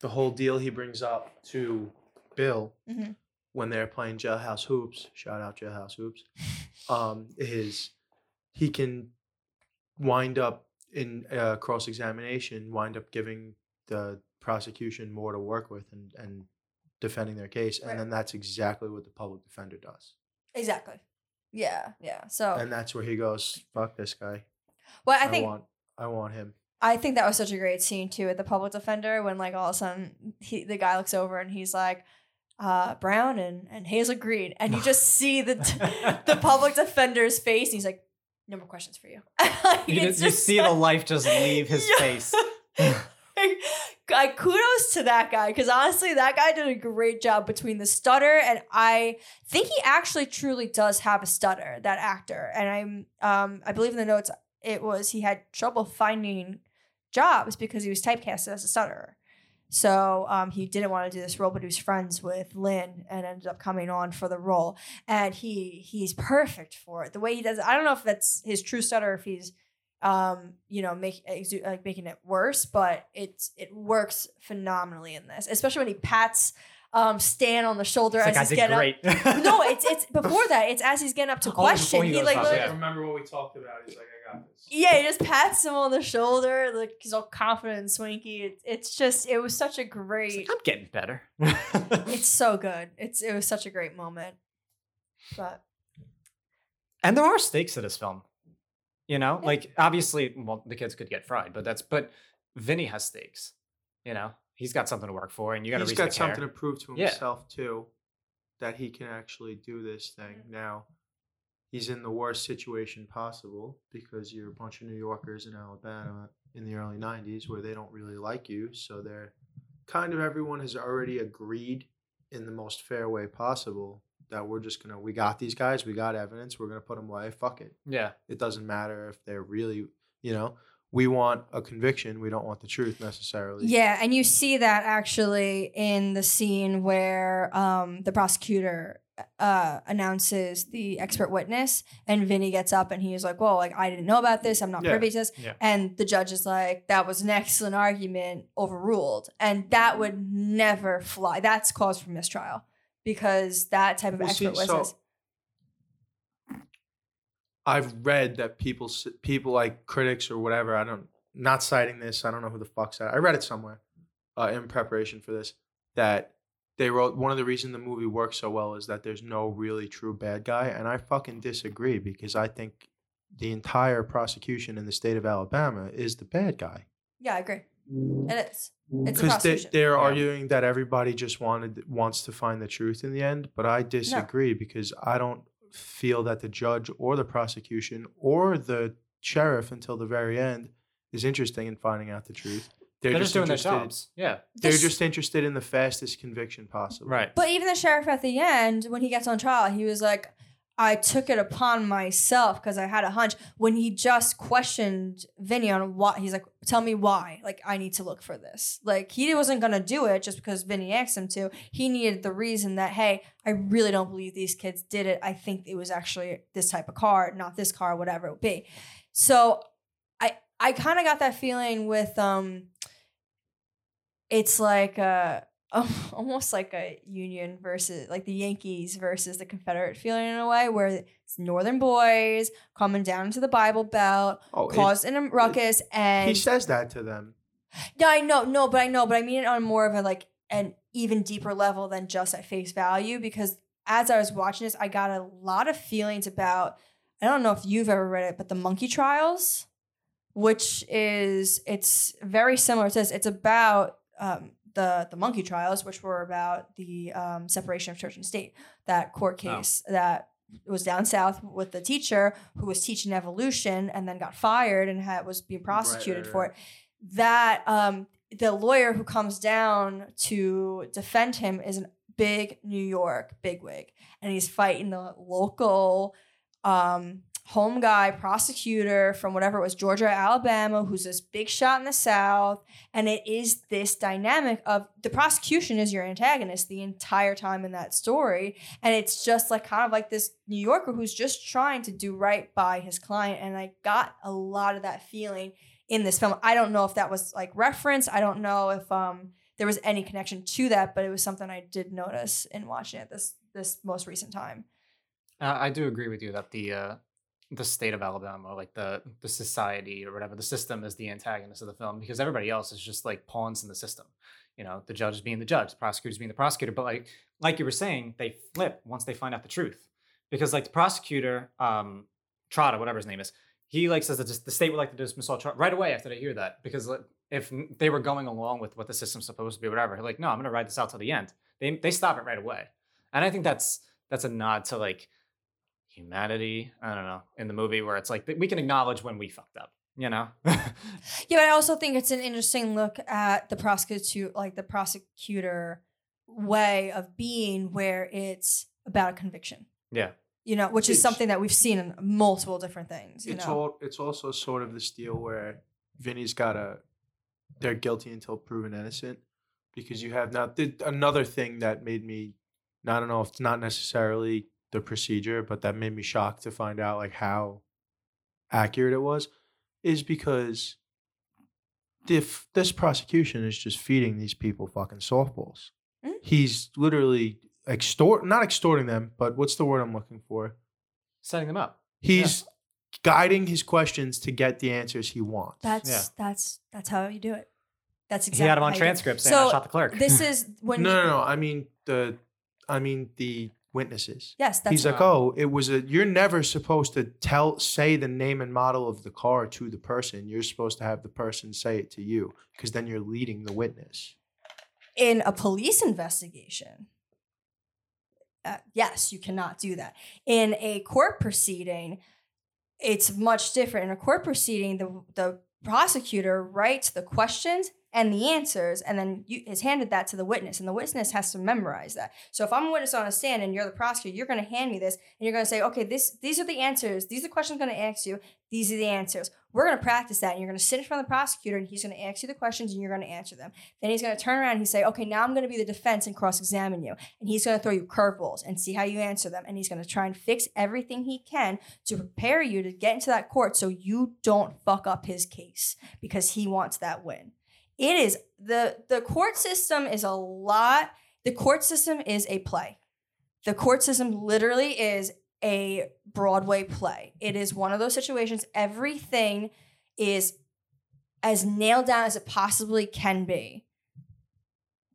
the whole deal he brings up to Bill when they're playing Jailhouse Hoops. Shout out Jailhouse Hoops. He can wind up in cross-examination, wind up giving the prosecution more to work with and defending their case. Right. And then that's exactly what the public defender does. Exactly. Yeah. So. And that's where he goes, fuck this guy. Well, I want him. I think that was such a great scene, too, at the public defender when, like, all of a sudden the guy looks over and he's like, Brown and Hazel Green. And you just see the public defender's face. And he's like, no more questions for you. Like, you see the life just leave his face. Kudos to that guy, because honestly, that guy did a great job between the stutter, and I think he actually truly does have a stutter, that actor. And I'm I believe in the notes it was he had trouble finding jobs because he was typecasted as a stutterer. So he didn't want to do this role, but he was friends with Lynn and ended up coming on for the role. And he's perfect for it. The way he does it, I don't know if that's his true stutter, if he's, making it worse, but it works phenomenally in this, especially when he pats Stan on the shoulder as he's getting up. No, it's before that. It's as he's getting up to question. I remember what we talked about. He's like, I got this. Yeah, he just pats him on the shoulder. Like, he's all confident and swanky. It was such a great. It's like, I'm getting better. It's so good. It was such a great moment. But. And there are stakes to this film, yeah. Like, obviously, well, the kids could get fried, but Vinny has stakes, He's got something to work for, and you got to. He's got something to prove to himself too, that he can actually do this thing. Now, he's in the worst situation possible because you're a bunch of New Yorkers in Alabama in the early '90s where they don't really like you, so they're kind of everyone has already agreed in the most fair way possible that we got these guys, we got evidence, we're gonna put them away. Fuck it. Yeah, it doesn't matter if they're really, We want a conviction. We don't want the truth necessarily. Yeah, and you see that actually in the scene where the prosecutor announces the expert witness, and Vinny gets up and he's like, "Whoa, like I didn't know about this. I'm not privy to this." Yeah. And the judge is like, "That was an excellent argument, overruled." And that would never fly. That's cause for mistrial because that type of expert witness. I've read that people like critics or whatever, not citing this, I don't know who the fuck said it. I read it somewhere in preparation for this, that they wrote, one of the reasons the movie works so well is that there's no really true bad guy. And I fucking disagree because I think the entire prosecution in the state of Alabama is the bad guy. Yeah, I agree. It is. It's the prosecution. Because they're arguing that everybody just wants to find the truth in the end. But I disagree because I don't feel that the judge or the prosecution or the sheriff until the very end is interested in finding out the truth. They're just doing their jobs. Yeah. They're just interested in the fastest conviction possible. Right. But even the sheriff at the end, when he gets on trial, he was like, I took it upon myself because I had a hunch. When he just questioned Vinny on why, he's like, tell me why. Like, I need to look for this. Like, he wasn't going to do it just because Vinny asked him to. He needed the reason that, hey, I really don't believe these kids did it. I think it was actually this type of car, not this car, whatever it would be. So I kind of got that feeling with it's like almost like a Union versus like the Yankees versus the Confederate feeling in a way, where it's Northern boys coming down to the Bible Belt, causing a ruckus, and he says that to them. No, I know, but I mean it on more of a like an even deeper level than just at face value. Because as I was watching this, I got a lot of feelings about. I don't know if you've ever read it, but The Monkey Trials, which is it's very similar to this. It's about the Monkey Trials, which were about the separation of church and state, that court case that was down south with the teacher who was teaching evolution and then got fired and was being prosecuted for it. That the lawyer who comes down to defend him is a big New York bigwig, and he's fighting the local home guy prosecutor from whatever it was, Georgia, Alabama, who's this big shot in the South. And it is this dynamic of the prosecution is your antagonist the entire time in that story. And it's just like kind of like this New Yorker who's just trying to do right by his client. And I got a lot of that feeling in this film. I don't know if that was like reference. I don't know if there was any connection to that, but it was something I did notice in watching it this most recent time. I do agree with you that the state of Alabama, like the society or whatever, the system is the antagonist of the film, because everybody else is just like pawns in the system. You know, the judge being the judge, the prosecutor being the prosecutor. But like you were saying, they flip once they find out the truth, because like the prosecutor, Trotta, whatever his name is, he like says that the state would like to dismiss all charges right away after they hear that, because like, if they were going along with what the system's supposed to be, whatever, they're like, no, I'm going to ride this out to the end. They stop it right away, and I think that's a nod to like humanity, I don't know, in the movie, where it's like we can acknowledge when we fucked up, you know. Yeah, but I also think it's an interesting look at the prosecutor way of being, where it's about a conviction. Yeah, you know, which is something that we've seen in multiple different things. It's also sort of this deal where Vinny's gotta, they're guilty until proven innocent, because you have not. Another thing that made me, I don't know if it's not necessarily the procedure, but that made me shocked to find out like how accurate it was, is because if this prosecution is just feeding these people fucking softballs. Mm-hmm. He's literally not extorting them, but what's the word I'm looking for? Setting them up. He's guiding his questions to get the answers he wants. That's how you do it. That's exactly. He had him on transcripts and shot the clerk. This is when I mean the witnesses. Yes, that's he's right. Like, oh, it was you're never supposed to say the name and model of the car to the person. You're supposed to have the person say it to you, because then you're leading the witness. In a police investigation, yes, you cannot do that. In a court proceeding, it's much different. In a court proceeding, the prosecutor writes the questions and the answers, and then is handed that to the witness, and the witness has to memorize that. So if I'm a witness on a stand and you're the prosecutor, you're going to hand me this, and you're going to say, okay, these are the answers. These are the questions I'm going to ask you. These are the answers. We're going to practice that, and you're going to sit in front of the prosecutor, and he's going to ask you the questions, and you're going to answer them. Then he's going to turn around and he's say, okay, now I'm going to be the defense and cross-examine you, and he's going to throw you curveballs and see how you answer them, and he's going to try and fix everything he can to prepare you to get into that court so you don't fuck up his case, because he wants that win. It is the court system is a lot. The court system is a play. The court system literally is a Broadway play. It is one of those situations. Everything is as nailed down as it possibly can be,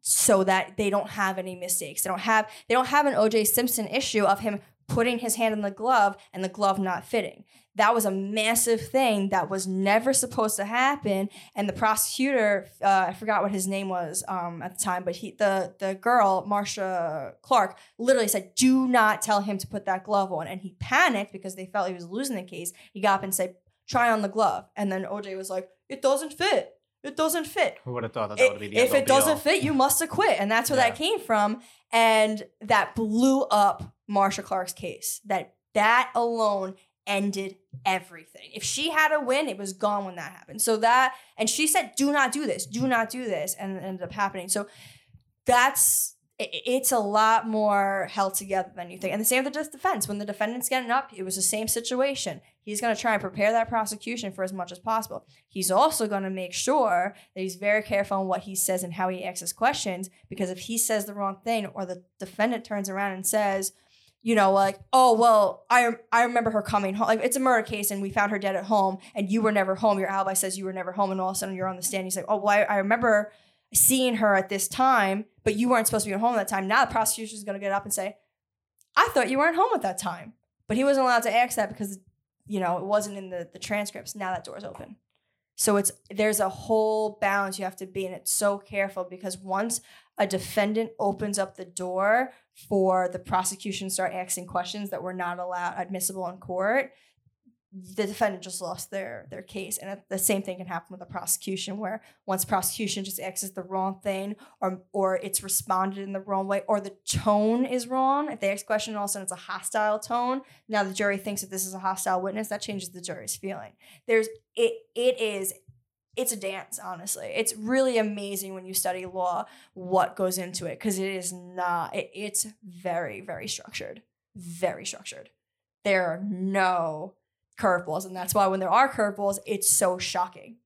so that they don't have any mistakes. They don't have an O.J. Simpson issue of him putting his hand in the glove and the glove not fitting. That was a massive thing that was never supposed to happen. And the prosecutor, I forgot what his name was at the time, but the girl, Marsha Clark, literally said, do not tell him to put that glove on. And he panicked because they felt he was losing the case. He got up and said, try on the glove. And then OJ was like, it doesn't fit. It doesn't fit. Who would have thought that would be the end all be all? If it doesn't fit, you must acquit. And that's where that came from. And that blew up Marsha Clark's case. That alone ended everything. If she had a win, it was gone when that happened. So that, and she said, do not do this, and it ended up happening. So it's a lot more held together than you think. And the same with the defense. When the defendant's getting up, it was the same situation. He's going to try and prepare that prosecution for as much as possible. He's also going to make sure that he's very careful on what he says and how he asks questions, because if he says the wrong thing or the defendant turns around and says, you know, like, oh, well, I remember her coming home. Like, it's a murder case and we found her dead at home and you were never home. Your alibi says you were never home, and all of a sudden you're on the stand. He's like, oh, well, I remember seeing her at this time, but you weren't supposed to be at home at that time. Now the prosecution is going to get up and say, I thought you weren't home at that time. But he wasn't allowed to ask that because, you know, it wasn't in the transcripts. Now that door's open. So there's a whole balance you have to be in. It's so careful, because once a defendant opens up the door for the prosecution to start asking questions that were not allowed admissible in court, the defendant just lost their case. And the same thing can happen with the prosecution, where once prosecution just asks the wrong thing, or it's responded in the wrong way, or the tone is wrong. If they ask a question and all of a sudden it's a hostile tone, now the jury thinks that this is a hostile witness. That changes the jury's feeling. It's a dance, honestly. It's really amazing when you study law what goes into it, because it is not. It's very, very structured. Very structured. There are no curveballs, and that's why when there are curveballs, it's so shocking.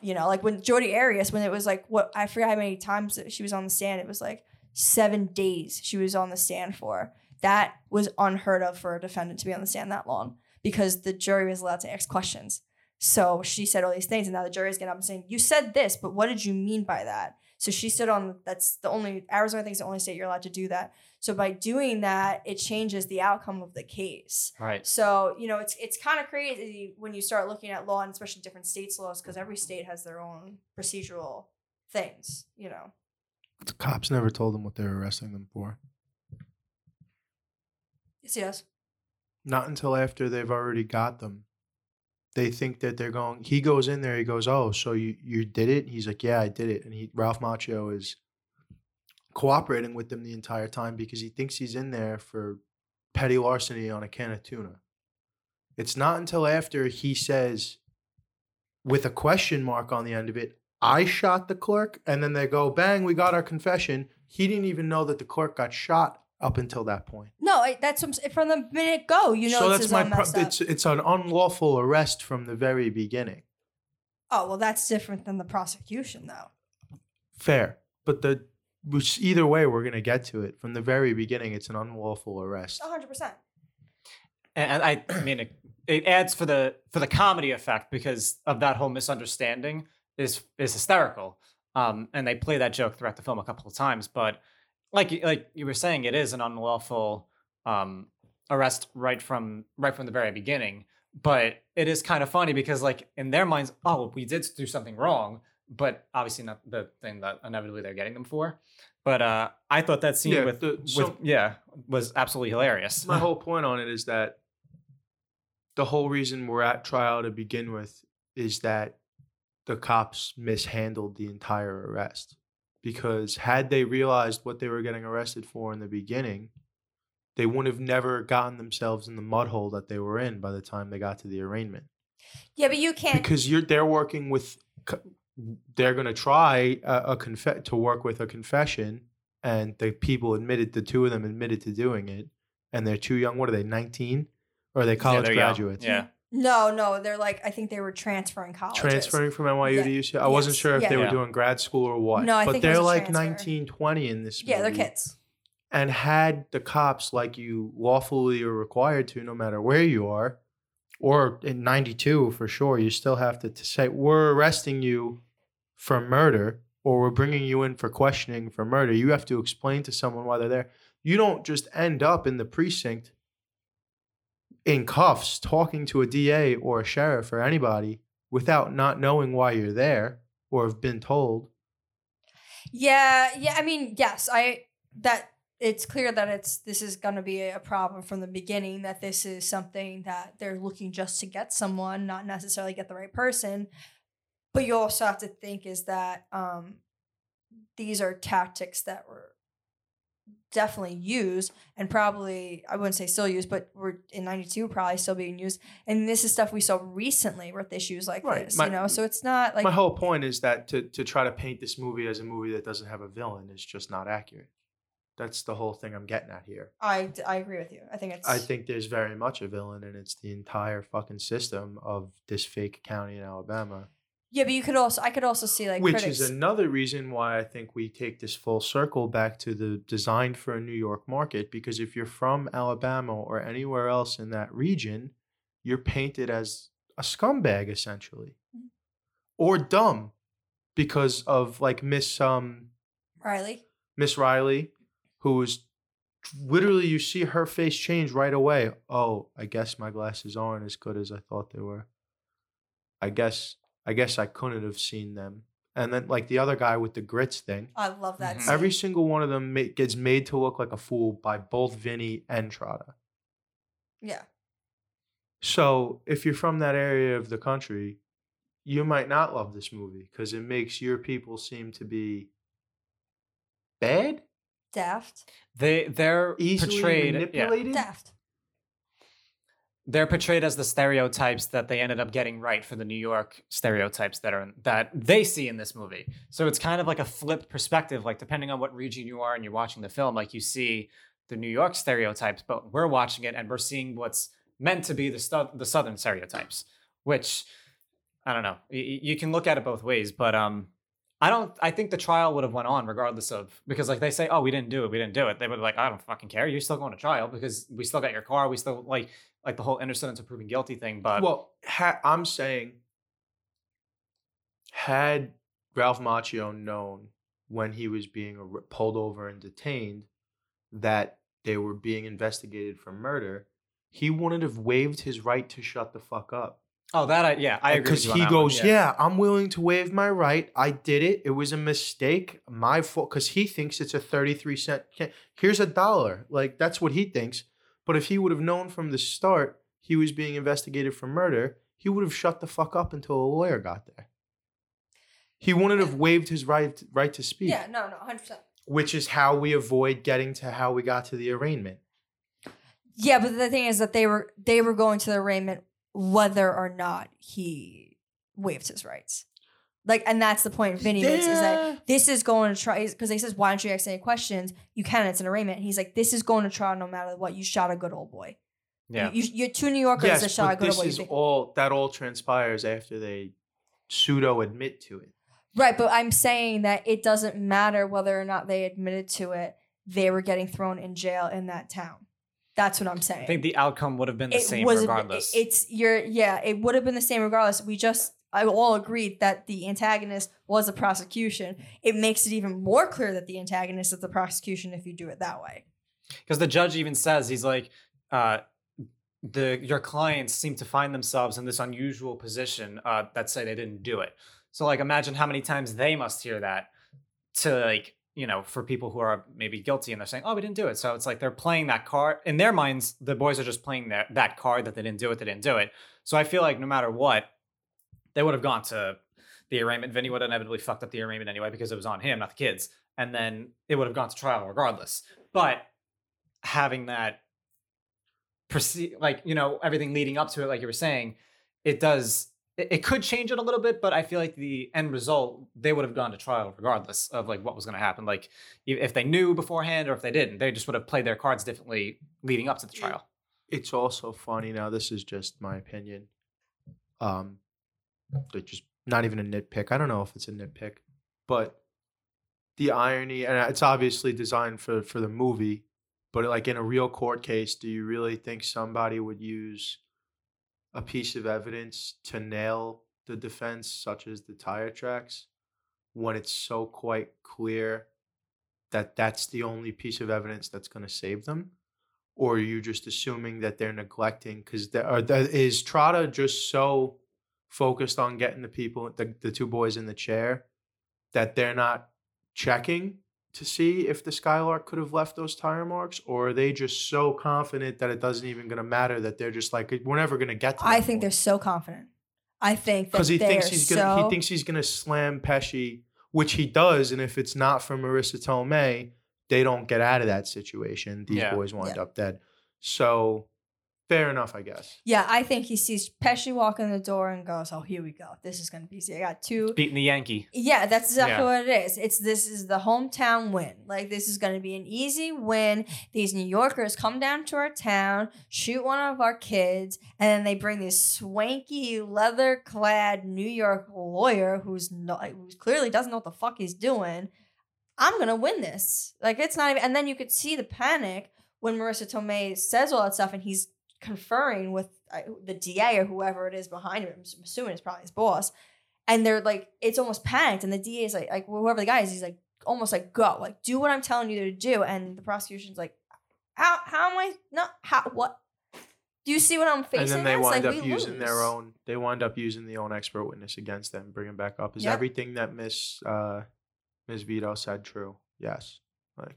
You know, like when Jodi Arias, when it was like, what, I forgot how many times she was on the stand. It was like 7 days she was on the stand for. That was unheard of for a defendant to be on the stand that long, because the jury was allowed to ask questions. So she said all these things, and now the jury's getting up and saying, you said this, but what did you mean by that? So she stood on, Arizona, I think, is the only state you're allowed to do that. So by doing that, it changes the outcome of the case. Right. So, you know, it's kind of crazy when you start looking at law, and especially different states' laws, because every state has their own procedural things, you know. The cops never told them what they were arresting them for. Yes. Not until after they've already got them. They think that they're going, he goes in there, he goes, oh, so you did it? He's like, yeah, I did it. And Ralph Macchio is cooperating with them the entire time because he thinks he's in there for petty larceny on a can of tuna. It's not until after he says, with a question mark on the end of it, I shot the clerk. And then they go, bang, we got our confession. He didn't even know that the clerk got shot up until that point. No, that's from the minute go. You know, so this is all messed up. It's an unlawful arrest from the very beginning. Oh, well, that's different than the prosecution, though. Fair. But either way, we're going to get to it. From the very beginning, it's an unlawful arrest. 100%. And I mean, it adds for the comedy effect, because of that whole misunderstanding is hysterical. And they play that joke throughout the film a couple of times, but... Like you were saying, it is an unlawful arrest right from the very beginning. But it is kind of funny because, like, in their minds, oh, we did do something wrong, but obviously not the thing that inevitably they're getting them for. But I thought that scene was absolutely hilarious. My whole point on it is that the whole reason we're at trial to begin with is that the cops mishandled the entire arrest. Because had they realized what they were getting arrested for in the beginning, they would have never gotten themselves in the mud hole that they were in by the time they got to the arraignment. Yeah, but you can't. Because they're working with, they're going to try to work with a confession, and the people admitted, the two of them admitted to doing it, and they're too young. What are they, 19? Or are they college graduates? Young. Yeah. No, they're like, I think they were transferring colleges. Transferring from NYU to UC. I wasn't sure if they were doing grad school or what. No, I think they're like transfer. 19, 20 in this movie. Yeah, they're kids. And had the cops, like you lawfully are required to, no matter where you are, or in 92 for sure, you still have to say, we're arresting you for murder, or we're bringing you in for questioning for murder. You have to explain to someone why they're there. You don't just end up in the precinct in cuffs talking to a DA or a sheriff or anybody without not knowing why you're there or have been told. Yeah. I mean, yes, that it's clear that this is going to be a problem from the beginning, that this is something that they're looking just to get someone, not necessarily get the right person. But you also have to think is that these are tactics that were definitely used, and probably I wouldn't say still used, but we're in 92 probably still being used, and this is stuff we saw recently with issues like this. You know, so it's not like, my whole point is that to try to paint this movie as a movie that doesn't have a villain is just not accurate. That's the whole thing I'm getting at here. I agree with you. I think there's very much a villain, and it's the entire fucking system of this fake county in Alabama. Yeah, but I could also see like critics. Which is another reason why I think we take this full circle back to the design for a New York market, because if you're from Alabama or anywhere else in that region, you're painted as a scumbag essentially, or dumb because of like Miss Riley, who is literally, you see her face change right away. Oh, I guess my glasses aren't as good as I thought they were. I guess I couldn't have seen them. And then like the other guy with the grits thing. I love that. Mm-hmm. Every single one of them gets made to look like a fool by both Vinny and Trotta. Yeah. So if you're from that area of the country, you might not love this movie because it makes your people seem to be bad, daft. They're easily portrayed, manipulated, yeah. Daft. They're portrayed as the stereotypes that they ended up getting right for the New York stereotypes that they see in this movie. So it's kind of like a flipped perspective, like depending on what region you are and you're watching the film, like you see the New York stereotypes, but we're watching it and we're seeing what's meant to be the Southern stereotypes, which I don't know. You can look at it both ways, but I think the trial would have went on regardless of, because like they say, oh, we didn't do it. They would be like, I don't fucking care. You're still going to trial because we still got your car. We still like the whole innocent until proven guilty thing. But I'm saying, had Ralph Macchio known when he was being pulled over and detained that they were being investigated for murder, he wouldn't have waived his right to shut the fuck up. Oh, I agree with you on that. Because he goes, I'm willing to waive my right. I did it. It was a mistake. My fault. Because he thinks it's a 33-cent. Here's $1. Like, that's what he thinks. But if he would have known from the start he was being investigated for murder, he would have shut the fuck up until a lawyer got there. He wouldn't have waived his right to speak. Yeah, no, 100%. Which is how we avoid getting to how we got to the arraignment. Yeah, but the thing is that they were going to the arraignment whether or not he waived his rights. Like, and that's the point Vinny makes, is that this is going to trial, because he says, why don't you ask any questions? You can, it's an arraignment. And he's like, this is going to trial no matter what. You shot a good old boy. Yeah. You're two New Yorkers that shot a good old boy. Yes, but that all transpires after they pseudo admit to it. Right, but I'm saying that it doesn't matter whether or not they admitted to it. They were getting thrown in jail in that town. That's what I'm saying. I think the outcome would have been the same regardless. It would have been the same regardless. I all agreed that the antagonist was the prosecution. It makes it even more clear that the antagonist is the prosecution if you do it that way. Because the judge even says, he's like, your clients seem to find themselves in this unusual position that say they didn't do it. So like, imagine how many times they must hear that to like, you know, for people who are maybe guilty and they're saying, oh, we didn't do it. So it's like they're playing that card. In their minds, the boys are just playing that card that they didn't do it. So I feel like no matter what, they would have gone to the arraignment. Vinny would have inevitably fucked up the arraignment anyway because it was on him, not the kids. And then it would have gone to trial regardless. But having that, everything leading up to it, like you were saying, it does... It could change it a little bit, but I feel like the end result, they would have gone to trial regardless of like what was going to happen. Like if they knew beforehand or if they didn't, they just would have played their cards differently leading up to the trial. It's also funny. Now, this is just my opinion. Just not even a nitpick. I don't know if it's a nitpick, but the irony, and it's obviously designed for the movie, but like in a real court case, do you really think somebody would use a piece of evidence to nail the defense, such as the tire tracks, when it's so quite clear that that's the only piece of evidence that's going to save them? Or are you just assuming that they're neglecting? Because is Trotta just so focused on getting the people, the two boys in the chair, that they're not checking to see if the Skylark could have left those tire marks? Or are they just so confident that it doesn't even going to matter, that they're just like, we're never going to get to that? I think they're so confident. I think that he thinks he's going to slam Pesci, which he does. And if it's not for Marissa Tomei, they don't get out of that situation. These boys wind up dead. So Fair enough, I guess. Yeah, I think he sees Pesci walk in the door and goes, "Oh, here we go. This is going to be easy. I got two." Beating the Yankee. Yeah, that's exactly what it is. This is the hometown win. Like, this is going to be an easy win. These New Yorkers come down to our town, shoot one of our kids, and then they bring this swanky, leather-clad New York lawyer who clearly doesn't know what the fuck he's doing. I'm going to win this. Like, it's not even... And then you could see the panic when Marissa Tomei says all that stuff and he's conferring with the DA or whoever it is behind him. I'm assuming it's probably his boss. And they're like, it's almost panicked. And the DA is like whoever the guy is, he's like, almost like, go, like, do what I'm telling you to do. And the prosecution's like, how am I not, how, what? Do you see what I'm facing? And then they wind up using their own, they wind up using the own expert witness against them, bring him back up. Is everything that Ms. Vito said true? Yes. Like.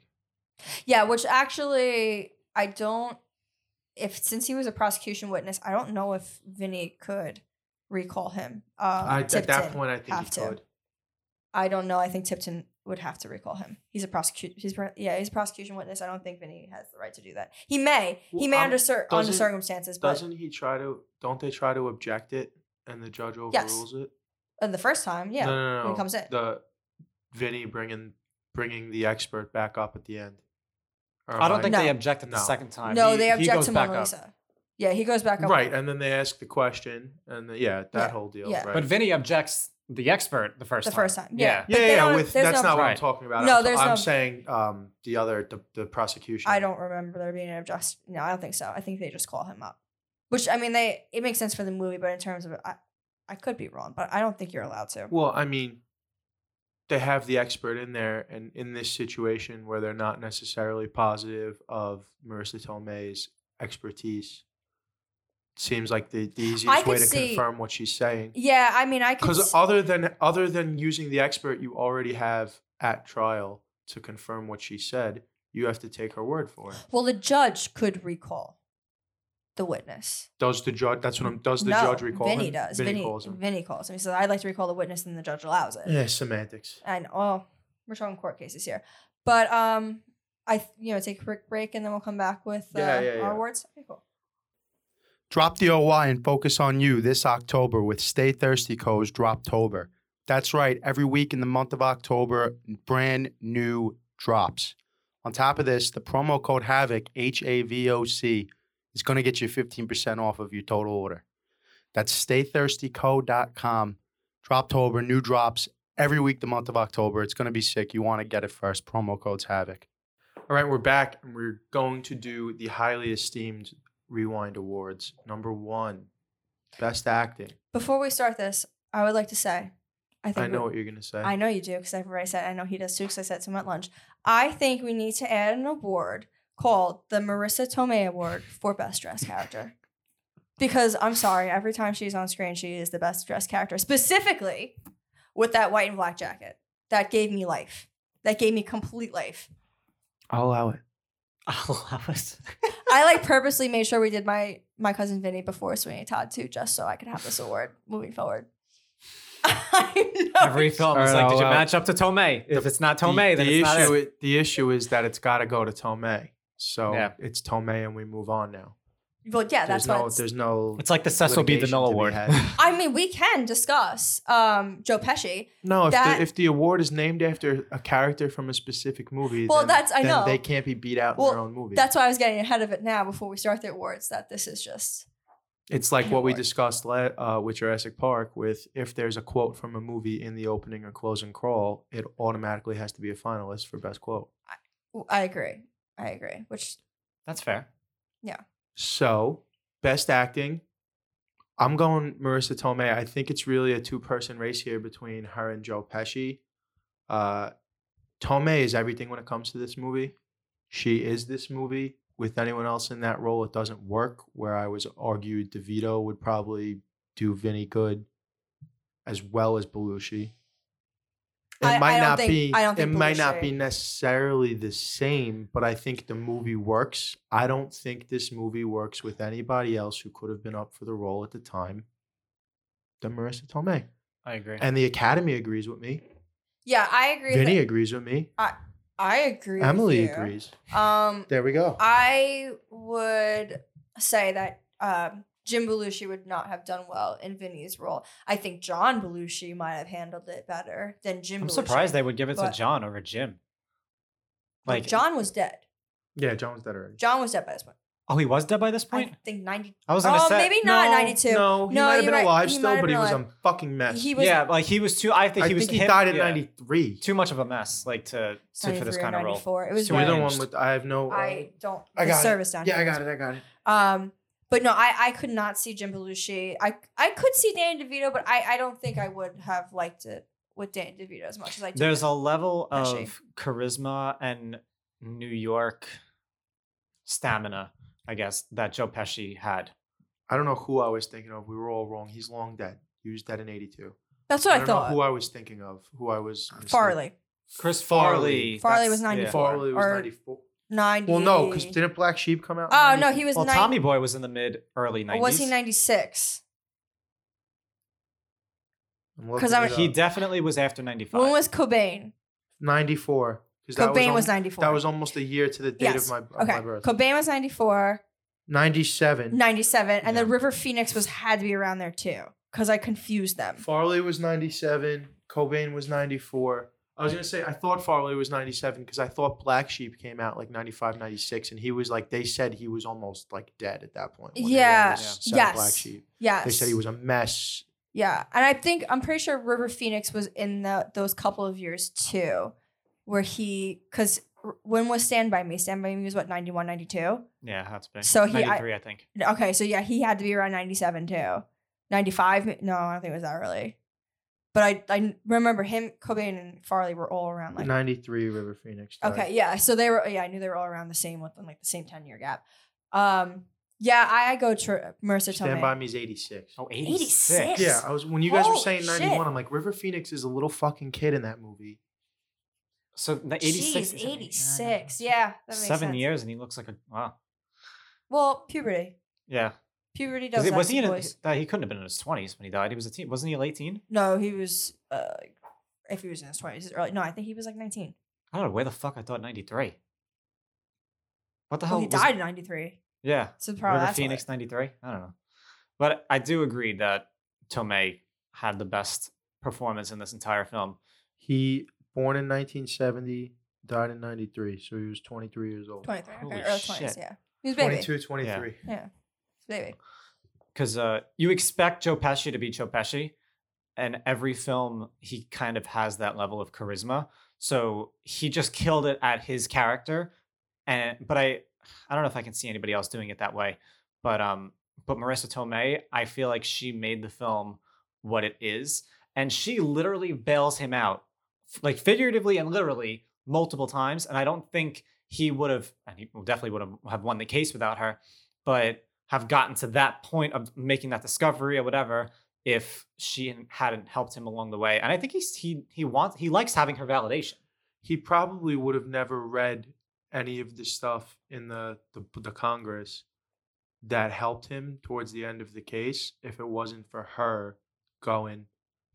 Yeah, which actually, I don't, since he was a prosecution witness, I don't know if Vinny could recall him. At that point, I think he could. I don't know. I think Tipton would have to recall him. He's a prosecutor. He's a prosecution witness. I don't think Vinny has the right to do that. He may. He may under circumstances. Don't they try to object it and the judge overrules it? And the first time, yeah. No. When it comes in. The Vinny bringing the expert back up at the end. I don't think they objected the second time. No, they object to Mona Lisa. Yeah, he goes back up. Right, and then they ask the question, and that whole deal. Yeah. Right. But Vinny objects the expert the first time. The first time, yeah. That's not what I'm talking about. No, I'm saying the other, the prosecution. I don't remember there being an objection. No, I don't think so. I think they just call him up. Which, I mean, it makes sense for the movie, but in terms of it, I could be wrong, but I don't think you're allowed to. Well, I mean... They have the expert in there, and in this situation where they're not necessarily positive of Marissa Tomei's expertise, seems like the easiest way to confirm what she's saying. Yeah, I mean, I could... Because other than using the expert you already have at trial to confirm what she said, you have to take her word for it. Well, the judge could recall the witness. Does the judge? That's what I'm. Does the judge recall him? Vinny does. Vinny calls him. Vinny calls him. He says, "I'd like to recall the witness," and the judge allows it. Yeah, semantics. And we're talking court cases here, but take a quick break and then we'll come back with our words. Okay, cool. Drop the OI and focus on you this October with Stay Thirsty Co's Droptober. That's right. Every week in the month of October, brand new drops. On top of this, the promo code Havoc HAVOC. It's going to get you 15% off of your total order. That's staythirstyco.com. Droptober, new drops every week the month of October. It's going to be sick. You want to get it first. Promo code's Havoc. All right, we're back, and we're going to do the highly esteemed Rewind Awards. Number 1, Best Acting. Before we start this, I would like to say... I know what you're going to say. I know you do, because I've already said it. I know he does too, because I said so at lunch. I think we need to add an award... called the Marissa Tomei Award for Best Dressed Character. Because, I'm sorry, every time she's on screen, she is the best dressed character. Specifically, with that white and black jacket. That gave me life. That gave me complete life. I'll allow it. I, purposely made sure we did my cousin Vinny before Sweeney Todd, too, just so I could have this award moving forward. I know. Every film is did you match up to Tomei? If it's not Tomei, then it's not it. The issue is that it's got to go to Tomei. So it's Tomei and we move on now. Well, yeah, it's like the Cecil B. DeMille Award. I mean, we can discuss Joe Pesci. No, if the award is named after a character from a specific movie, then they can't be beat out in their own movie. That's why I was getting ahead of it now before we start the awards, that this is just... It's like what we discussed with Jurassic Park, with if there's a quote from a movie in the opening or closing crawl, it automatically has to be a finalist for best quote. I agree. Which that's fair. Yeah. So, best acting. I'm going Marissa Tomei. I think it's really a two-person race here between her and Joe Pesci. Tomei is everything when it comes to this movie. She is this movie. With anyone else in that role, it doesn't work. Where I was argued DeVito would probably do Vinny good as well as Belushi. It might not be necessarily the same, but I think the movie works. I don't think this movie works with anybody else who could have been up for the role at the time than Marissa Tomei. I agree. And the Academy agrees with me. Yeah, I agree. Vinny agrees with me. I agree. Emily agrees. There we go. I would say that Jim Belushi would not have done well in Vinny's role. I think John Belushi might have handled it better than Jim Belushi. I'm surprised they would give it to John over Jim. Like John was dead. Yeah, John was dead already. John was dead by this point. Oh, he was dead by this point? I think 90. I was going to say. Oh, maybe not 92. No, he might have been alive still, but he was a fucking mess. Yeah, like he was too. I think he died in 93. Too much of a mess, like to for this kind of role. It was so the one with. I have no. I don't. I got service down. Yeah, I got it. But no, I could not see Jim Belushi. I could see Danny DeVito, but I don't think I would have liked it with Danny DeVito as much as I did. There's a level of charisma and New York stamina, I guess, that Joe Pesci had. I don't know who I was thinking of. We were all wrong. He's long dead. He was dead in 82. That's what I thought. Know who I was thinking of. Who I was... Farley. Chris Farley. Farley was 94. Yeah. Farley was 94. 90. Well, no, because didn't Black Sheep come out? Oh, no, he was... Well, Tommy Boy was in the mid-early 90s. Was he 96? He definitely was after 95. When was Cobain? 94. Cobain was 94. That was almost a year to the date of my birth. Cobain was 94. 97. And then River Phoenix had to be around there too, because I confused them. Farley was 97. Cobain was 94. I was going to say, I thought Farley was 97 because I thought Black Sheep came out like 95, 96. And he was like, they said he was almost like dead at that point. Yeah. Yes. Black Sheep. Yes. They said he was a mess. Yeah. And I'm pretty sure River Phoenix was in those couple of years too. Where because when was Stand By Me? Stand By Me was 91, 92? Yeah, that's big. So 93, I think. Okay, so yeah, he had to be around 97 too. 95? No, I don't think it was that early. But I remember him, Cobain, and Farley were all around like 93, River Phoenix. Died. Okay, yeah. So they were, I knew they were all around the same within like the same 10-year gap. Yeah, I go to Marissa Tomei. Stand By Me is 86. Oh, 86? Yeah, when you guys were saying 91, shit. I'm like, River Phoenix is a little fucking kid in that movie. So the 86. Jeez, 86. Yeah, that makes 7 years, and he looks like a wow. Well, puberty. Yeah. Puberty does. Was he in his? He couldn't have been in his 20s when he died. He was a teen. Wasn't he 18? No, he was. If he was in his 20s, early. No, I think he was like 19. I don't know where the fuck I thought 93. What the hell? He died in 93. Yeah. So probably River Phoenix 93. I don't know, but I do agree that Tomei had the best performance in this entire film. He. Born in 1970, died in 93, so he was 23 years old. 23, okay. Early 20s, yeah. He was baby. 22, 23. Yeah. Baby. Because you expect Joe Pesci to be Joe Pesci, and every film he kind of has that level of charisma. So he just killed it at his character, but I don't know if I can see anybody else doing it that way. But Marissa Tomei, I feel like she made the film what it is, and she literally bails him out. Like figuratively and literally multiple times. And I don't think he would have, and he definitely would have won the case without her, but have gotten to that point of making that discovery or whatever if she hadn't helped him along the way. And I think he likes having her validation. He probably would have never read any of the stuff in the Congress that helped him towards the end of the case if it wasn't for her going,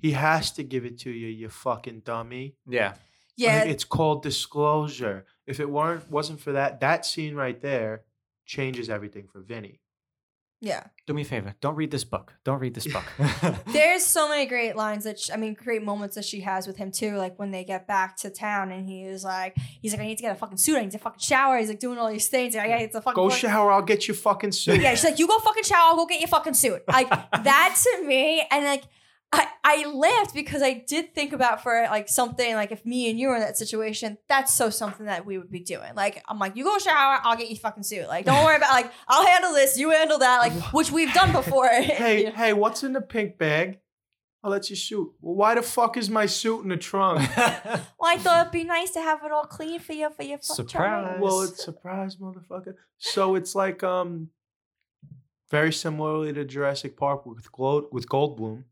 he has to give it to you, you fucking dummy. Yeah. Yeah. Like, it's called disclosure. If it wasn't for that scene right there changes everything for Vinny. Yeah. Do me a favor. Don't read this book. There's so many great lines great moments that she has with him too. Like when they get back to town and he's like, I need to get a fucking suit. I need to fucking shower. He's like doing all these things. I get the fucking go shower. I'll get you fucking suit. Yeah. She's like, you go fucking shower. I'll go get your fucking suit. Like that to me. And like, I laughed because I did think about for like something like if me and you were in that situation, that's so something that we would be doing. Like, I'm like, you go shower, I'll get you fucking suit. Like, don't worry about like, I'll handle this. You handle that. Like, which we've done before. Hey, you know? Hey, what's in the pink bag? I'll let you shoot. Well, why the fuck is my suit in the trunk? Well, I thought it'd be nice to have it all clean for your surprise. Well, it's surprise, motherfucker. So it's like, very similarly to Jurassic Park with Goldblum.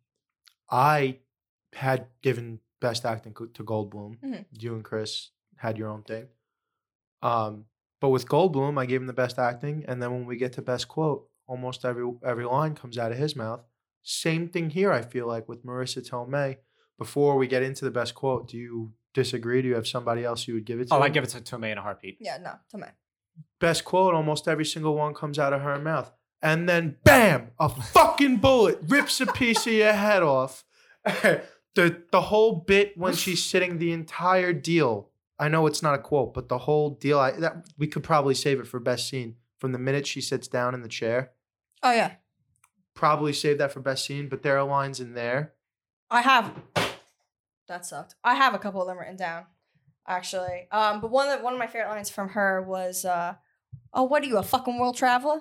I had given best acting to Goldblum. Mm-hmm. You and Chris had your own thing. But with Goldblum, I gave him the best acting. And then when we get to best quote, almost every line comes out of his mouth. Same thing here, I feel like, with Marissa Tomei. Before we get into the best quote, do you disagree? Do you have somebody else you would give it to? Oh, I'd give it to Tomei in a heartbeat. Yeah, no, Tomei. Best quote, almost every single one comes out of her mouth. And then, bam, a fucking bullet rips a piece of your head off. The whole bit when she's sitting, the entire deal. I know it's not a quote, but the whole deal. We could probably save it for best scene. From the minute she sits down in the chair. Oh, yeah. Probably save that for best scene, but there are lines in there. That sucked. I have a couple of them written down, actually. But one of my favorite lines from her was, "Oh, what are you, a fucking world traveler?"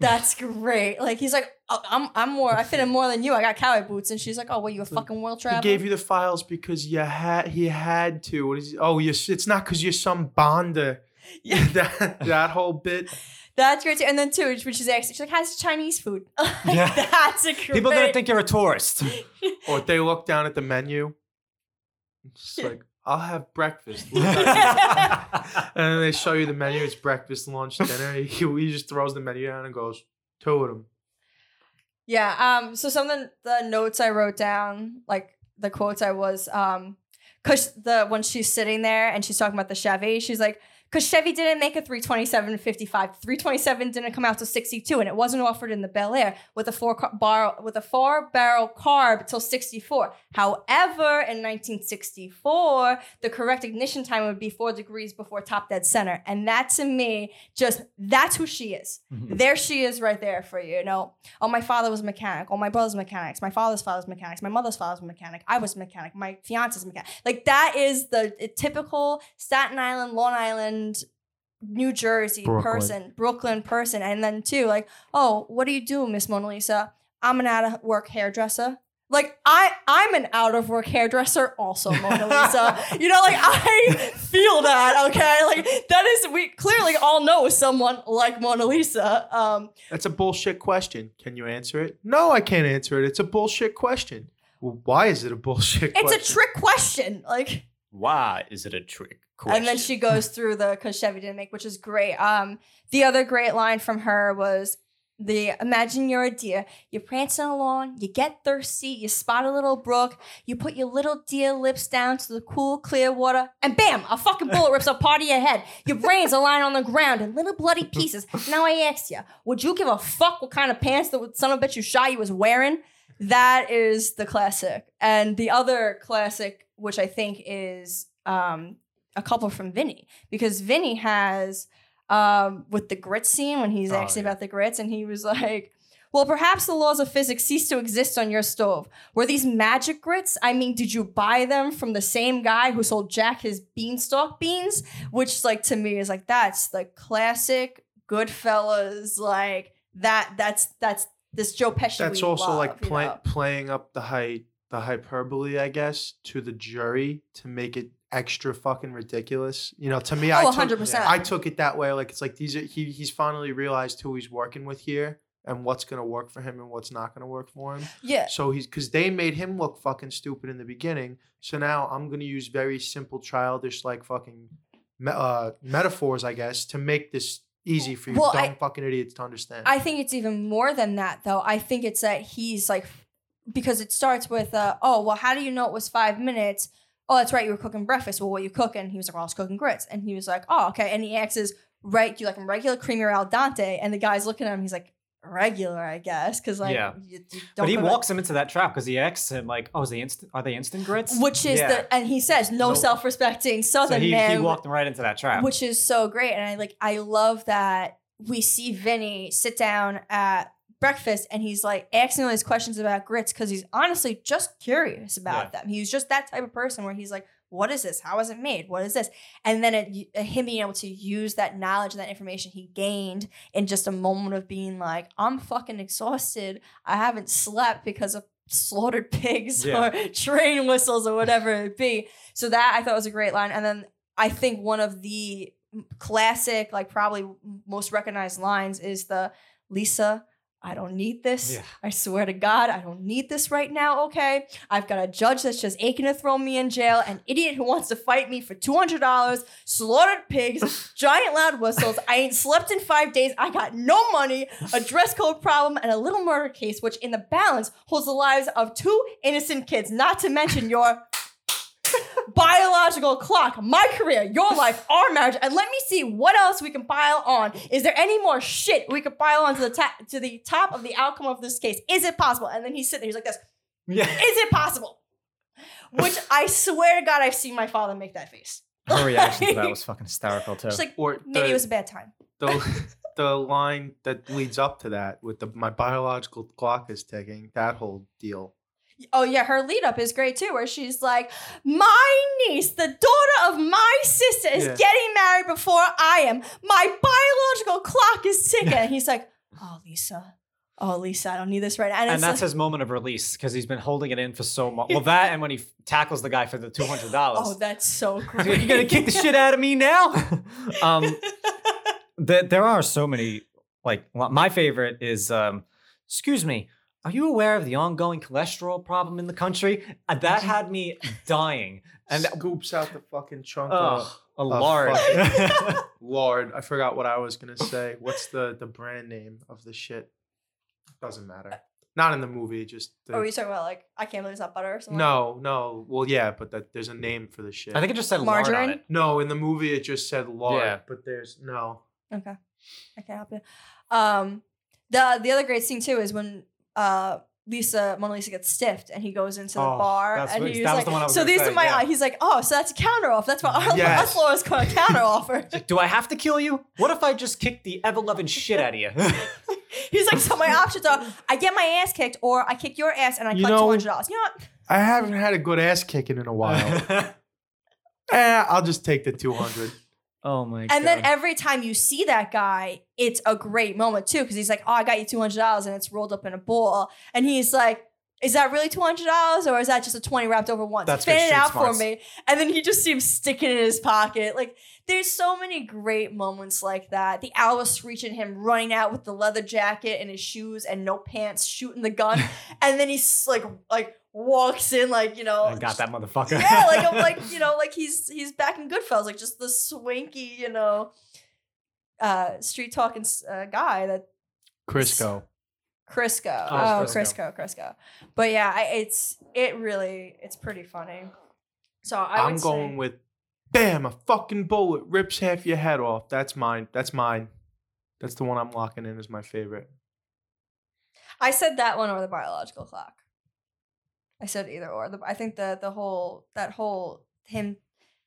That's great. Like, he's like, "Oh, I fit in more than you. I got cowboy boots." And she's like, "Oh, what, you a fucking world traveler?" He gave you the files because he had to. What is he? Oh, it's not because you're some bonder. Yeah. that whole bit. That's great too. And then too, when she's asking, she's like, "How's Chinese food?" Yeah. That's a great. People don't think you're a tourist. Or they look down at the menu. It's like, "I'll have breakfast." And then they show you the menu. It's breakfast, lunch, dinner. He just throws the menu down and goes, "Two of them." Yeah. So some of the notes I wrote down, like the quotes I was, because when she's sitting there and she's talking about the Chevy, she's like, "Because Chevy didn't make a 327.55. 327 didn't come out till 62, and it wasn't offered in the Bel Air with a four-barrel carb till 64. However, in 1964, the correct ignition time would be 4 degrees before top dead center." And that, to me, that's who she is. Mm-hmm. There she is right there for you. You know, "Oh, my father was a mechanic. Oh, my brother's mechanics. My father's father's mechanics. My mother's father's mechanic. I was a mechanic. My fiance's mechanic." Like, that is the typical Staten Island, Long Island, New Jersey Brooklyn person. And then too, like, "Oh, what do you do, Miss Mona Lisa?" "I'm an out-of-work hairdresser." Like, I'm an out-of-work hairdresser also, Mona Lisa. You know, like, I feel that, okay? Like, that is, we clearly all know someone like Mona Lisa. That's a bullshit question. Can you answer it? No, I can't answer it. It's a bullshit question. Well, why is it a bullshit question? It's a trick question. Like, why is it a trick question? And then she goes through because Chevy didn't make, which is great. The other great line from her was imagine you're a deer. You're prancing along. You get thirsty. You spot a little brook. You put your little deer lips down to the cool, clear water. And bam, a fucking bullet rips a part of your head. Your brains are lying on the ground in little bloody pieces. Now I ask you, would you give a fuck what kind of pants the son of a bitch you shot you was wearing? That is the classic. And the other classic, which I think is a couple from Vinny, because Vinny has with the grit scene when he's about the grits, and he was like, "Well, perhaps the laws of physics cease to exist on your stove. Were these magic grits? I mean, did you buy them from the same guy who sold Jack his beanstalk beans?" Which, like, to me is like, that's the classic Goodfellas, like that's this Joe Pesci. That's also love, like playing up the hyperbole, I guess, to the jury to make it extra fucking ridiculous. You know, to me, 100%. I took it that way. Like, it's like he's finally realized who he's working with here and what's going to work for him and what's not going to work for him. Yeah. So because they made him look fucking stupid in the beginning. So now I'm going to use very simple, childish, like fucking metaphors, I guess, to make this easy for you fucking idiots to understand. I think it's even more than that, though. I think it's that he's like, because it starts with, "Oh, well, how do you know it was 5 minutes? Oh, that's right, you were cooking breakfast. Well, what are you cooking?" He was like, "Well, I was cooking grits." And he was like, "Oh, okay." And he asks, "Right, do you like them regular, creamy, or al dente?" And the guy's looking at him. He's like, "Regular, I guess," because like, you don't. But he walks him into that trap because he asks him like, "Oh, are they instant grits?" Which is and he says, "No self-respecting Southern man." He walked him right into that trap, which is so great. And I love that we see Vinny sit down at breakfast and he's like asking all these questions about grits because he's honestly just curious about them. He was just that type of person where he's like, "What is this? How is it made? What is this?" And then him being able to use that knowledge and that information he gained in just a moment of being like, "I'm fucking exhausted. I haven't slept because of slaughtered pigs or train whistles or whatever it be." So that I thought was a great line. And then I think one of the classic, like probably most recognized lines is the "Lisa, I don't need this. Yeah. I swear to God, I don't need this right now, okay? I've got a judge that's just aching to throw me in jail, an idiot who wants to fight me for $200, slaughtered pigs, giant loud whistles, I ain't slept in 5 days, I got no money, a dress code problem, and a little murder case, which in the balance holds the lives of 2 innocent kids, not to mention your..." biological clock, my career, your life, our marriage, and let me see what else we can pile on. Is there any more shit we can pile on to the top of the outcome of this case? Is it possible? And then he's sitting there, he's like this. Yeah. Is it possible? Which I swear to God, I've seen my father make that face. Her reaction to that was fucking hysterical too. She's like, or maybe it was a bad time. The line that leads up to that with the my biological clock is ticking, that whole deal. Oh yeah, her lead up is great too, where she's like, my niece, the daughter of my sister, is getting married before I am. My biological clock is ticking. And he's like, oh Lisa, I don't need this right now. And that's like his moment of release because he's been holding it in for so long. Well, that and when he tackles the guy for the $200. Oh, that's so great. You're going to kick the shit out of me now? There are so many, like, my favorite is, excuse me, are you aware of the ongoing cholesterol problem in the country? That had me dying. And scoops out the fucking chunk of a lard. Lard. I forgot what I was going to say. What's the brand name of the shit? Doesn't matter. Not in the movie, just... Oh, you're talking about, like, I can't believe it's not butter or something? No. Well, yeah, but there's a name for the shit. I think it just said margarine? Lard on it. No, in the movie it just said lard, but there's... No. Okay. I can't help it. The other great scene, too, is when... Mona Lisa gets stiffed and he goes into the bar and he's like, so these are my eyes. He's like, oh, so that's a counter offer. That's what our law is called, a counter offer. Like, do I have to kill you? What if I just kick the ever-loving shit out of you? He's like, so my options are I get my ass kicked or I kick your ass and I collect $200. You know what? I haven't had a good ass kicking in a while. I'll just take the 200. Oh my God. And then every time you see that guy, it's a great moment too. Cause he's like, oh, I got you $200 and it's rolled up in a ball. And he's like, is that really $200 or is that just a 20 wrapped over once? Spin it out for me. And then he just seems sticking in his pocket. Like there's so many great moments like that. The Alice reaching him, running out with the leather jacket and his shoes and no pants, shooting the gun. And then he's like walks in like, you know. I got that motherfucker. Yeah, like I'm like, you know, like he's back in Goodfellas, like just the swanky, you know, street talking guy that. Crisco. Oh, Crisco. But yeah, it's pretty funny. So I'm going with, bam, a fucking bullet rips half your head off. That's mine. That's the one I'm locking in as my favorite. I said that one or the biological clock. I said either or. I think the whole him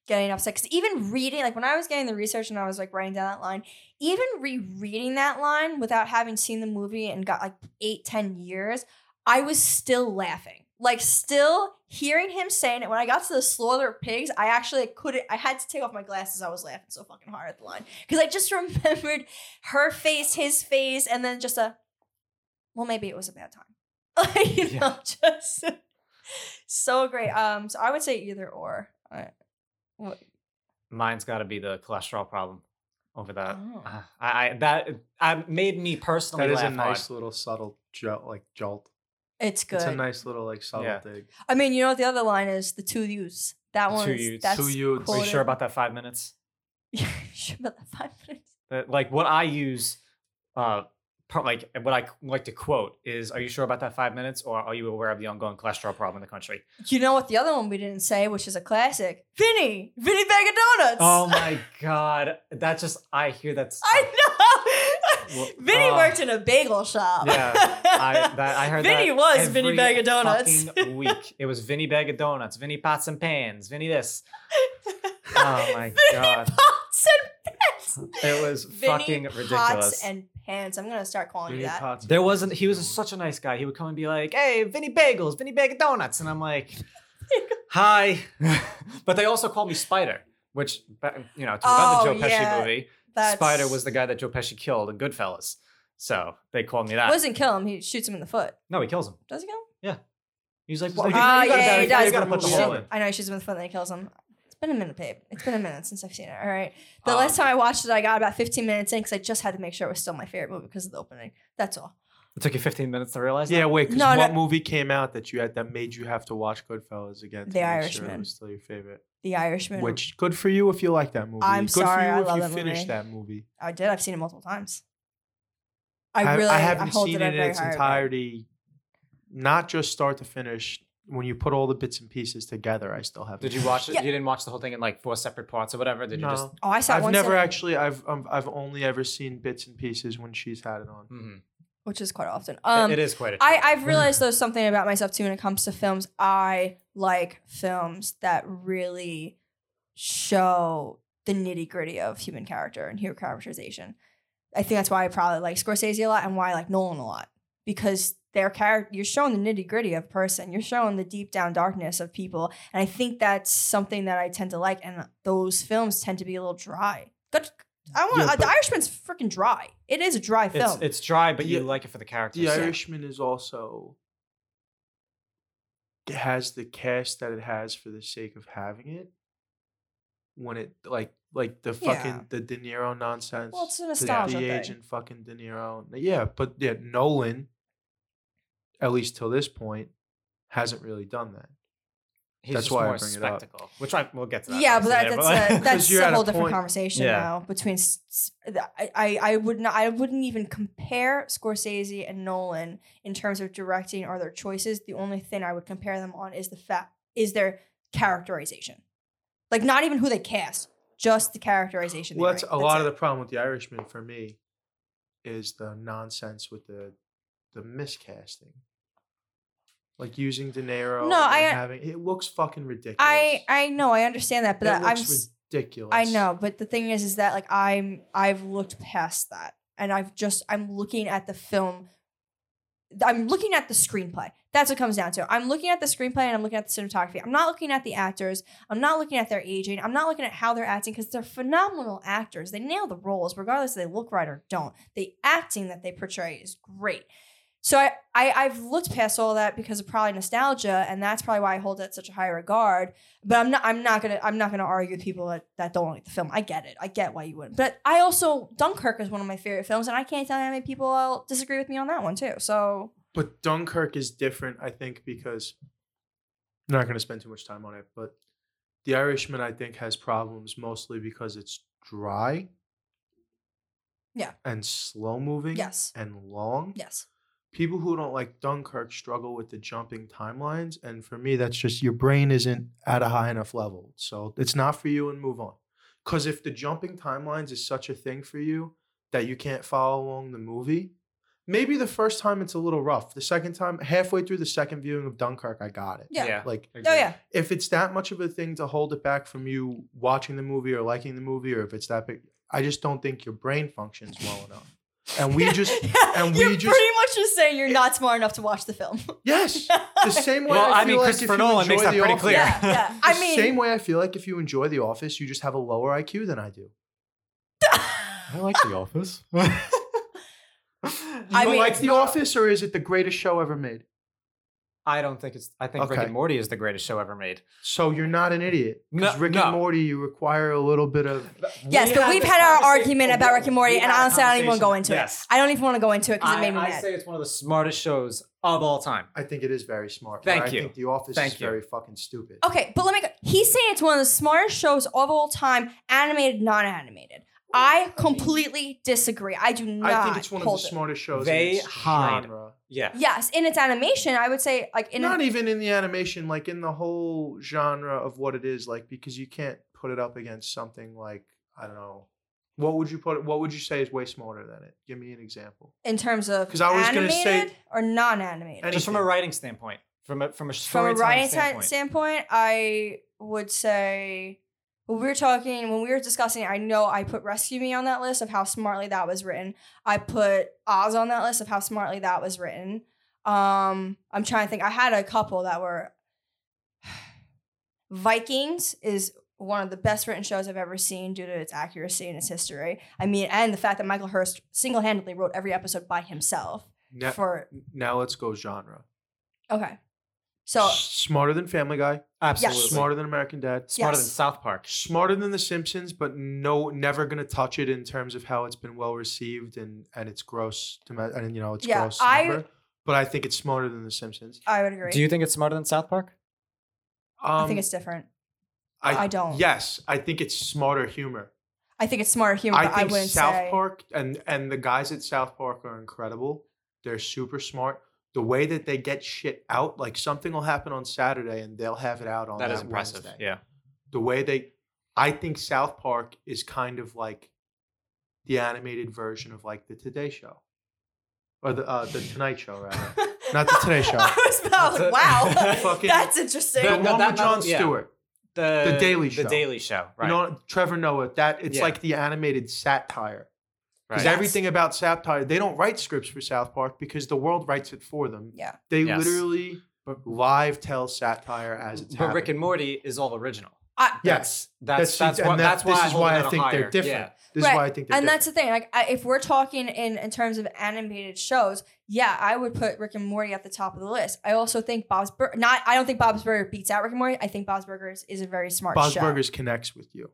getting upset. Because even reading, like when I was getting the research and I was like writing down that line, even rereading that line without having seen the movie and got like 8-10 years, I was still laughing. Like still hearing him saying it. When I got to the slaughter of pigs, I actually couldn't. I had to take off my glasses. I was laughing so fucking hard at the line because I just remembered her face, his face, and then just maybe it was a bad time. Like, you know, just. So great. So I would say either or. Mine's got to be the cholesterol problem over that. Oh. I made me personally. That is laugh a nice hard. Little subtle jolt. It's good. It's a nice little like subtle thing. I mean, you know what the other line is? The two U's. That one. Two U's. Are you sure about that 5 minutes? Like what I use. Like what I like to quote is, are you sure about that 5 minutes or are you aware of the ongoing cholesterol problem in the country? You know what the other one we didn't say, which is a classic? Vinny Bag of Donuts. Oh my God. That's just, I hear that stuff. I know. Well, Vinny worked in a bagel shop. Yeah. I heard Vinny that was every Vinny Bag of Donuts. Fucking week. It was Vinny Bag of Donuts, Vinny Pots and Pans, Vinny this. Oh my God. It was Vinny fucking ridiculous. Pots and Pans. I'm gonna start calling Vinny you that. Pots there wasn't. He was such a nice guy. He would come and be like, "Hey, Vinny Bagels, Vinny Bag of Donuts," and I'm like, "Hi." But they also called me Spider, which you know, to another Joe Pesci movie. Spider was the guy that Joe Pesci killed in Goodfellas, so they called me that. He doesn't kill him. He shoots him in the foot. No, he kills him. Does he kill him? Yeah. He's like, "Well, he does." I know he shoots him in the foot and then he kills him. It's been a minute, babe. It's been a minute since I've seen it. All right. The last time I watched it, I got about 15 minutes in because I just had to make sure it was still my favorite movie because of the opening. That's all. It took you 15 minutes to realize that? Yeah, wait. Because what movie came out that made you have to watch Goodfellas again? The Irishman. Sure it was still your favorite. The Irishman. Which, good for you if you like that movie. I love that movie. I did. I've seen it multiple times. I haven't seen it in its entirety, not just start to finish when you put all the bits and pieces together, I still have. Did you watch it? Yeah. You didn't watch the whole thing in like 4 separate parts or whatever? Did you just? Oh, I saw. I've never actually. I've only ever seen bits and pieces when she's had it on, which is quite often. It is quite. I've realized there's something about myself too when it comes to films. I like films that really show the nitty gritty of human character and hero characterization. I think that's why I probably like Scorsese a lot and why I like Nolan a lot, because their character, you're showing the nitty gritty of person. You're showing the deep down darkness of people. And I think that's something that I tend to like. And those films tend to be a little dry. The Irishman's freaking dry. It is a dry film. It's dry, but you like it for the characters. The Irishman is also, it has the cast that it has for the sake of having it. When it like the fucking the De Niro nonsense. Well, it's a nostalgia thing. The agent fucking De Niro. Yeah, but yeah, Nolan, at least till this point, hasn't really done that. He's that's just why more I bring spectacle, it up. Which we'll get to that. Yeah, but that's a whole different conversation now. Between I wouldn't even compare Scorsese and Nolan in terms of directing or their choices. The only thing I would compare them on is their characterization, like not even who they cast, just the characterization. Well, that's a lot of the problem with The Irishman for me is the nonsense with the miscasting. Like using De Niro it looks fucking ridiculous. I know, I understand that, but it looks ridiculous. I know, but the thing is that like I've looked past that and I'm looking at the film. I'm looking at the screenplay. That's what it comes down to. I'm looking at the screenplay and I'm looking at the cinematography. I'm not looking at the actors. I'm not looking at their aging. I'm not looking at how they're acting, because they're phenomenal actors. They nail the roles regardless if they look right or don't. The acting that they portray is great. So I've looked past all that because of probably nostalgia, and that's probably why I hold that such a high regard. But I'm not gonna argue with people that don't like the film. I get it. I get why you wouldn't. But I also, Dunkirk is one of my favorite films, and I can't tell you how many people will disagree with me on that one too. So, but Dunkirk is different, I think, because I'm not gonna spend too much time on it. But The Irishman, I think, has problems mostly because it's dry, and slow moving, and long, People who don't like Dunkirk struggle with the jumping timelines. And for me, that's just your brain isn't at a high enough level. So it's not for you, and move on. Because if the jumping timelines is such a thing for you that you can't follow along the movie, maybe the first time it's a little rough. The second time, halfway through the second viewing of Dunkirk, I got it. Yeah. Like, if it's that much of a thing to hold it back from you watching the movie or liking the movie, or if it's that big, I just don't think your brain functions well enough. And we just, you're pretty much just saying you're not smart enough to watch the film. Yes, the same way. Well, I mean, like Christopher Nolan makes that pretty clear. Same way I feel like if you enjoy The Office, you just have a lower IQ than I do. I like The Office. Office, or is it the greatest show ever made? I don't think it's. I think Rick and Morty is the greatest show ever made. So you're not an idiot. Because and Morty, you require a little bit of. Yes, but we've had our argument about Rick and Morty, and honestly, I don't even want to go into it. I don't even want to go into it because it made me mad. I say it's one of the smartest shows of all time. I think it is very smart. Thank you. I think The Office is very fucking stupid. Okay, but let me go. He's saying it's one of the smartest shows of all time, animated, non-animated. I completely disagree. I do not. I think it's one of the smartest shows. They hide. Genre. Yeah. Yes, in its animation, I would say like even in the animation, like in the whole genre of what it is, like because you can't put it up against something like, I don't know, what would you say is way smarter than it? Give me an example. In terms of animated or non-animated. Anything. Just from a writing standpoint, from a storytelling standpoint, I would say. When we were discussing, I know I put Rescue Me on that list of how smartly that was written. I put Oz on that list of how smartly that was written. I'm trying to think. I had a couple that were... Vikings is one of the best written shows I've ever seen due to its accuracy and its history. I mean, and the fact that Michael Hurst single-handedly wrote every episode by himself. Now let's go genre. Okay. So smarter than Family Guy, absolutely. Yes. Smarter than American Dad, smarter than South Park, smarter than The Simpsons, but never gonna touch it in terms of how it's been well received and it's gross and it's gross. But I think it's smarter than The Simpsons. I would agree. Do you think it's smarter than South Park? I think it's different. I don't. Yes, I think it's smarter humor. I wouldn't say South Park and the guys at South Park are incredible. They're super smart. the way that they get shit out, like something will happen on Saturday and they'll have it out on Wednesday. That is impressive. Wednesday. Yeah. The way they, I think South Park is kind of like the animated version of like the Today Show. Or the Tonight Show, rather. Not the Today Show. I was like, wow, fucking, that's interesting. The one with Jon Stewart. The Daily Show. The Daily Show, right. You know, Trevor Noah, it's like the animated satire. Because everything about satire, they don't write scripts for South Park because the world writes it for them. Yeah. They literally live tell satire as it's happening. But Rick and Morty is all original. That's why I think they're different. That's the thing. Like, if we're talking in terms of animated shows, I would put Rick and Morty at the top of the list. I also think I don't think Bob's Burgers beats out Rick and Morty. I think Bob's Burgers is a very smart show. Bob's Burgers connects with you.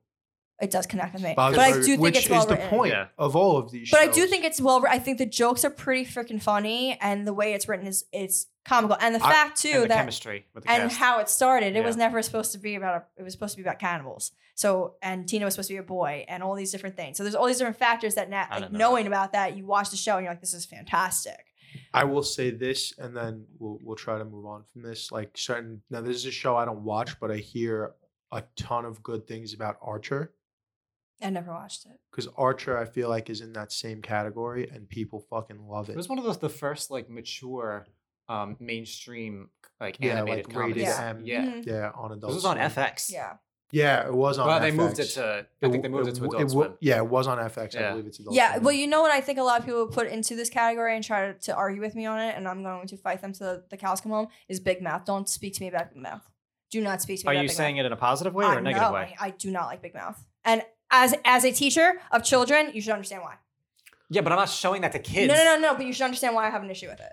It does connect with me. Bob's Burgers, I do think it's well written. Which is the point of all of these shows. But I do think it's well written. I think the jokes are pretty freaking funny, and the way it's written is comical. And the fact, too, and the chemistry with the cast. And how it started. It was never supposed to be about it was supposed to be about cannibals. So, and Tina was supposed to be a boy, and all these different things. So there's all these different factors that, knowing about that, you watch the show, and you're like, this is fantastic. I will say this, and then we'll try to move on from this. Like, now this is a show I don't watch, but I hear a ton of good things about Archer. I never watched it. Because Archer, I feel like, is in that same category, and people fucking love it. It was one of the first, like, mature, mainstream, like, animated comedies. On Adult Swim. This was on FX. Yeah. Yeah, it was on FX. Well, they moved it to, I think they moved it to Adult Swim. Yeah, it was on FX. Yeah. I believe it's Adult Swim. Yeah, well, you know what I think a lot of people put into this category and try to argue with me on it, and I'm going to fight them to the cows come home, is Big Mouth. Don't speak to me about Big Mouth. Do not speak to me about Big Mouth. Are you saying it in a positive way or a negative way? I do not like Big Mouth. And as a teacher of children, you should understand why. Yeah, but I'm not showing that to kids. No, but you should understand why I have an issue with it.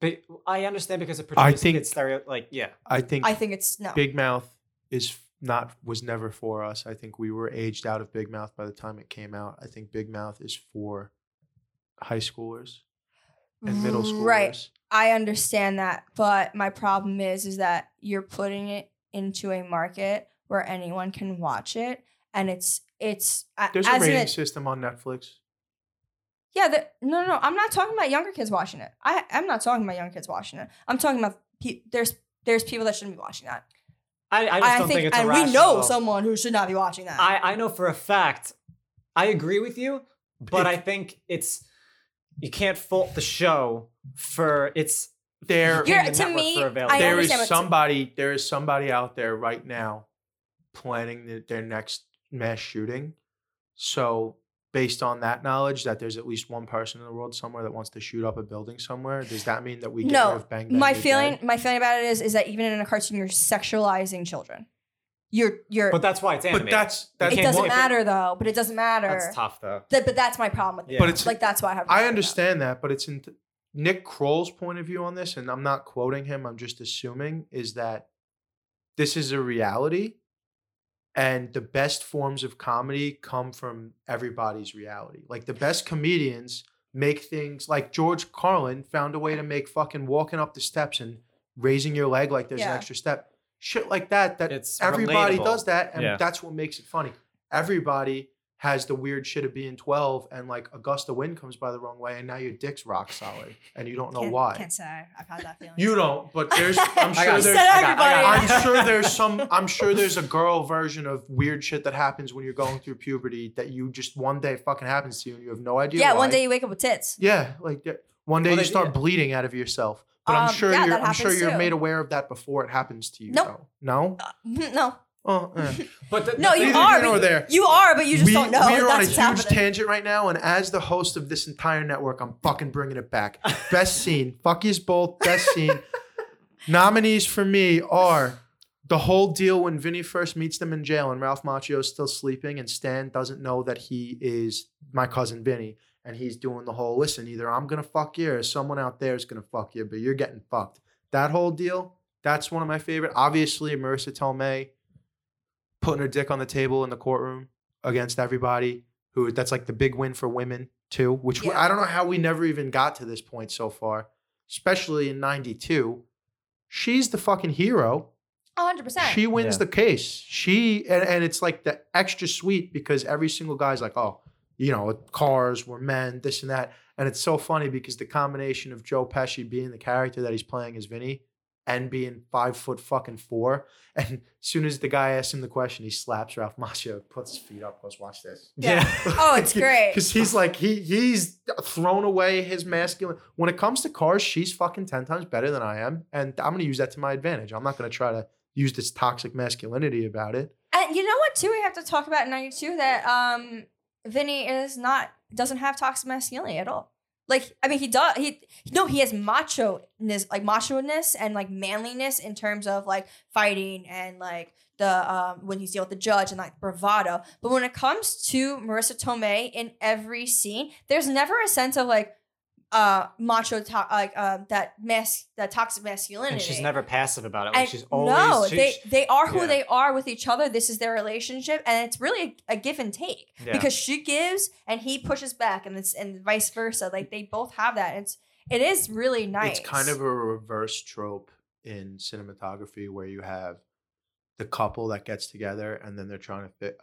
But I understand because it produces kids stereo, like, yeah. I think it's, no. Big Mouth was never for us. I think we were aged out of Big Mouth by the time it came out. I think Big Mouth is for high schoolers and middle schoolers. Right, I understand that. But my problem is that you're putting it into a market where anyone can watch it. And it's there's a rating system on Netflix. Yeah, no. I'm not talking about younger kids watching it. I'm not talking about young kids watching it. I'm talking about there's people that shouldn't be watching that. I just don't think it's irrational. And we know someone who should not be watching that. I know for a fact. I agree with you, but I think it's you can't fault the show for it's there. There is somebody out there right now planning their next mass shooting. So based on that knowledge that there's at least one person in the world somewhere that wants to shoot up a building somewhere, does that mean that we get rid of bang? My feeling about it is that even in a cartoon you're sexualizing children. You're But that's why it's animated. But that's it doesn't matter though. But it doesn't matter. That's tough though. But that's my problem with it. But it's like that's why I understand that, but it's in Nick Kroll's point of view on this, and I'm not quoting him, I'm just assuming, is that this is a reality. And the best forms of comedy come from everybody's reality. Like the best comedians make things like George Carlin found a way to make fucking walking up the steps and raising your leg like there's an extra step. Shit like that it's everybody relatable. Does that. And that's what makes it funny. Everybody has the weird shit of being 12 and like a gust of wind comes by the wrong way and now your dick's rock solid and you don't know why. Can't say I've had that feeling. You don't, but I'm sure there's a girl version of weird shit that happens when you're going through puberty that you just one day fucking happens to you and you have no idea why. Yeah, one day you wake up with tits. Yeah, like one day you start bleeding out of yourself. But I'm sure you're made aware of that before it happens to you. Nope. No? No. Oh, but you don't know. We are on a huge tangent right now, and as the host of this entire network, I'm fucking bringing it back. Best scene, fuck yous both. Best scene. Nominees for me are the whole deal when Vinny first meets them in jail, and Ralph Macchio is still sleeping, and Stan doesn't know that he is my cousin Vinny, and he's doing the whole listen. Either I'm gonna fuck you, or someone out there is gonna fuck you, but you're getting fucked. That whole deal. That's one of my favorite. Obviously, Marissa Tomei. Putting her dick on the table in the courtroom against everybody. That's like the big win for women too, which I don't know how we never even got to this point so far, especially in 92. She's the fucking hero. 100%. She wins the case. And it's like the extra sweet because every single guy's like, oh, you know, cars were men, this and that. And it's so funny because the combination of Joe Pesci being the character that he's playing as Vinny and being 5 foot fucking four. And as soon as the guy asks him the question, he slaps Ralph Macchio, puts his feet up, goes, watch this. Yeah. Oh, it's great. Because he's like, he's thrown away his masculine. When it comes to cars, she's fucking 10 times better than I am. And I'm going to use that to my advantage. I'm not going to try to use this toxic masculinity about it. And you know what, too, we have to talk about in 92 that Vinny doesn't have toxic masculinity at all. Like, I mean, he does. He has macho-ness and like manliness in terms of like fighting and like the when he's dealing with the judge and like bravado. But when it comes to Marissa Tomei in every scene, there's never a sense of like that toxic masculinity. And she's never passive about it. Like, and she's always they are who they are with each other. This is their relationship, and it's really a give and take because she gives and he pushes back, and vice versa. Like they both have that. It is really nice. It's kind of a reverse trope in cinematography where you have the couple that gets together and then they're trying to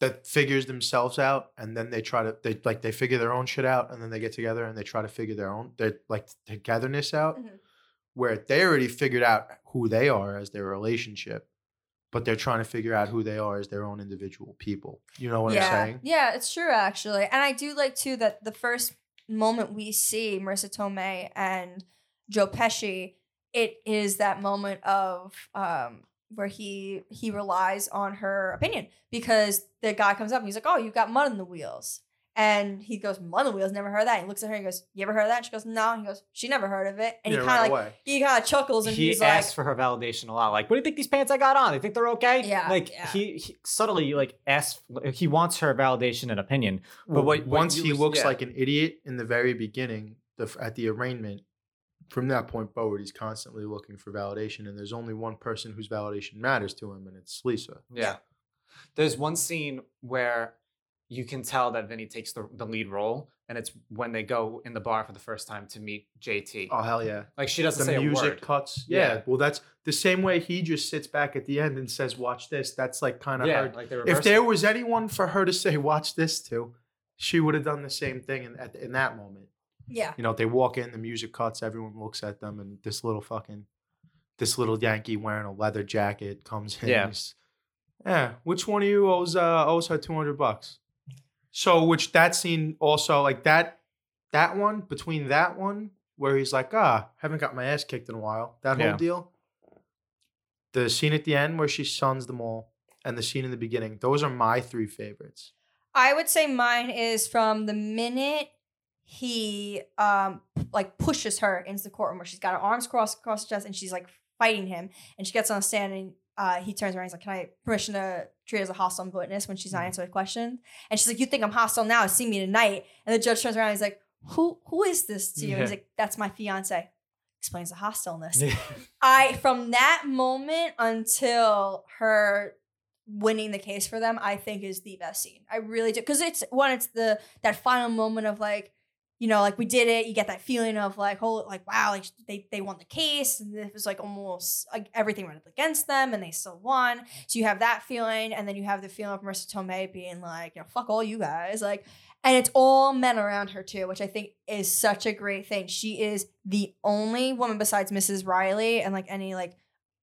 that figures themselves out, and then they try to they figure their own shit out, and then they get together and they try to figure their togetherness out, where they already figured out who they are as their relationship, but they're trying to figure out who they are as their own individual people. You know what I'm saying? Yeah, it's true actually, and I do like too that the first moment we see Marissa Tomei and Joe Pesci, it is that moment of where he relies on her opinion because the guy comes up and he's like, oh, you've got mud on the wheels. And he goes, mud on the wheels? Never heard of that. And he looks at her and goes, you ever heard of that? And she goes, no. And he goes, she never heard of it. And he kind of chuckles and he's like. He asks for her validation a lot. Like, what do you think these pants I got on? They think they're okay? Yeah. Like he subtly asks, he wants her validation and opinion. But once he looks like an idiot in the very beginning at the arraignment, from that point forward, he's constantly looking for validation, and there's only one person whose validation matters to him, and it's Lisa. Yeah. There's one scene where you can tell that Vinny takes the lead role, and it's when they go in the bar for the first time to meet JT. Oh, hell yeah. Like, she doesn't say a word. The music cuts. Yeah. Well, that's the same way he just sits back at the end and says, watch this. That's like kind of her. Like if there was anyone for her to say, watch this to, she would have done the same thing in that moment. Yeah. You know, they walk in, the music cuts, everyone looks at them, and this little Yankee wearing a leather jacket comes in. Yeah. Which one of you owes her $200? So, which that scene also, like that one, between that one, where he's like, haven't got my ass kicked in a while. That whole deal. The scene at the end where she suns them all, and the scene in the beginning. Those are my three favorites. I would say mine is from the minute he pushes her into the courtroom where she's got her arms crossed across her chest and she's like fighting him, and she gets on the stand and he turns around and he's like, can I have permission to treat her as a hostile witness when she's not answering a question? And she's like, you think I'm hostile now? See me tonight. And the judge turns around and he's like, who is this to you? And he's like, that's my fiance. Explains the hostileness. From that moment until her winning the case for them, I think is the best scene. I really do, because it's that final moment of like, you know, like, we did it. You get that feeling of like, wow, like they won the case. And it was like almost like everything went up against them and they still won. So you have that feeling. And then you have the feeling of Marissa Tomei being like, you know, fuck all you guys. Like, and it's all men around her too, which I think is such a great thing. She is the only woman besides Mrs. Riley and like any like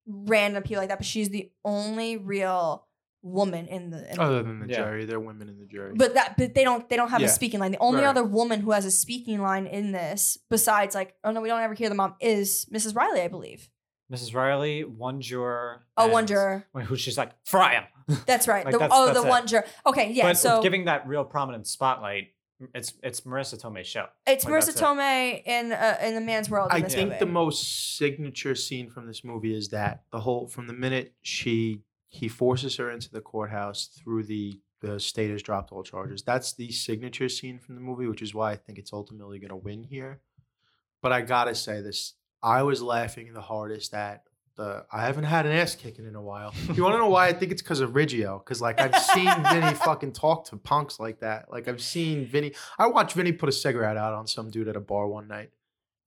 random people like that. But she's the only real woman other than the jury. They're women in the jury, but they don't have a speaking line. The only other woman who has a speaking line in this, besides like, oh no, we don't ever hear the mom, is Mrs. Riley, I believe. Mrs. Riley, one juror. Oh, one juror. Who she's like, fry him. That's right. Like that's one juror. Okay, yeah. But so giving that real prominent spotlight, it's Marissa Tomei's show. It's like, Marissa Tomei in the man's world. I think movie. The most signature scene from this movie is that from the minute he forces her into the courthouse through the state has dropped all charges. That's the signature scene from the movie, which is why I think it's ultimately going to win here. But I got to say this. I was laughing the hardest at I haven't had an ass kicking in a while. You want to know why? I think it's because of Riggio. Because like, I've seen Vinny fucking talk to punks like that. Like, I've seen Vinny. I watched Vinny put a cigarette out on some dude at a bar one night.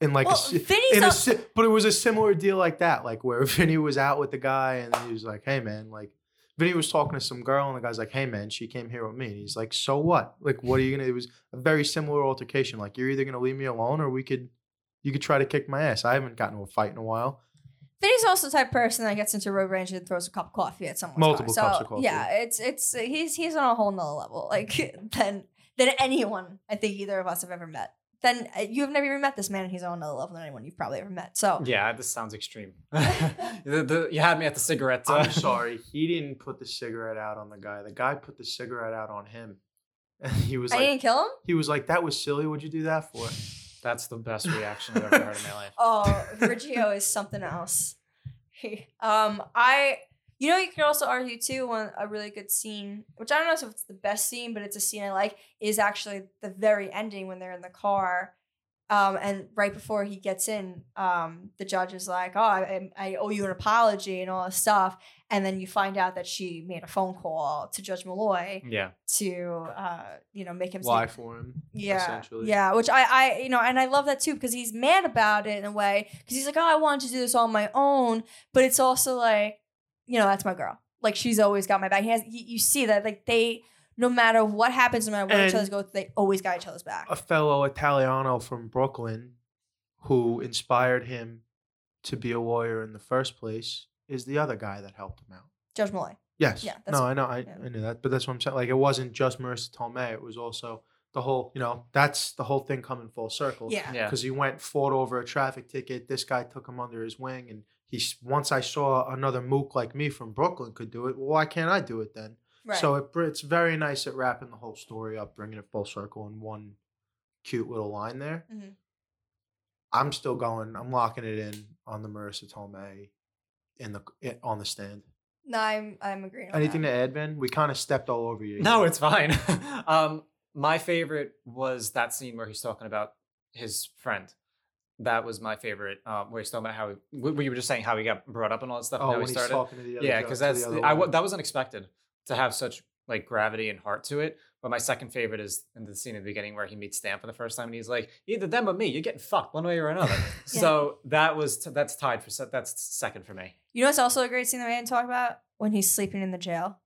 And like, but it was a similar deal like that, like where Vinny was out with the guy and he was like, hey man, like Vinny was talking to some girl, and the guy's like, hey, man, she came here with me. And he's like, so what? Like, what are you going to... It was a very similar altercation. Like, you're either going to leave me alone or you could try to kick my ass. I haven't gotten to a fight in a while. Vinny's also the type of person that gets into a road rage and throws a cup of coffee at someone. Multiple cups of coffee. Yeah, he's on a whole nother level, like, than anyone I think either of us have ever met. Then you've never even met this man, and he's on another level than anyone you've probably ever met. So yeah, this sounds extreme. You had me at the cigarette. I'm sorry, he didn't put the cigarette out on the guy. The guy put the cigarette out on him. And he was like, I didn't kill him. He was like, that was silly. What'd you do that for? That's the best reaction I've ever heard in my life. Oh, Riggio is something else. You could also argue too, a really good scene, which I don't know if it's the best scene, but it's a scene I like, is actually the very ending when they're in the car. And right before he gets in, the judge is like, oh, I owe you an apology and all this stuff. And then you find out that she made a phone call to Judge Malloy to make him lie for him. Yeah. Essentially. Yeah. Which I love that too, because he's mad about it in a way, because he's like, oh, I wanted to do this on my own. But it's also like, you know, that's my girl. Like, she's always got my back. You see that, like, they, no matter what happens, no matter where each other's go, they always got each other's back. A fellow Italiano from Brooklyn who inspired him to be a lawyer in the first place is the other guy that helped him out. Judge Malloy. Yes. Yeah. No, I know. I knew that. But that's what I'm saying. Like, it wasn't just Marissa Tomei. It was also the whole, that's the whole thing coming full circle. Yeah. Because he fought over a traffic ticket. This guy took him under his wing, and once I saw another mook like me from Brooklyn could do it, well, why can't I do it then? Right. So it's very nice at wrapping the whole story up, bringing it full circle in one cute little line there. Mm-hmm. I'm still going. I'm locking it in on the Marissa Tomei on the stand. No, I'm agreeing on anything that. To add, Ben? We kind of stepped all over you. No, it's fine. My favorite was that scene where he's talking about his friend. That was my favorite. Where he's talking about how we were just saying how he got brought up and all that stuff. Oh, and when he started. He's talking to the other. Yeah, because that was unexpected to have such like gravity and heart to it. But my second favorite is in the scene in the beginning where he meets Stan for the first time, and he's like, "Either them or me. You're getting fucked one way or another." Yeah. So that's second for me. You know, it's also a great scene that we didn't talk about when he's sleeping in the jail.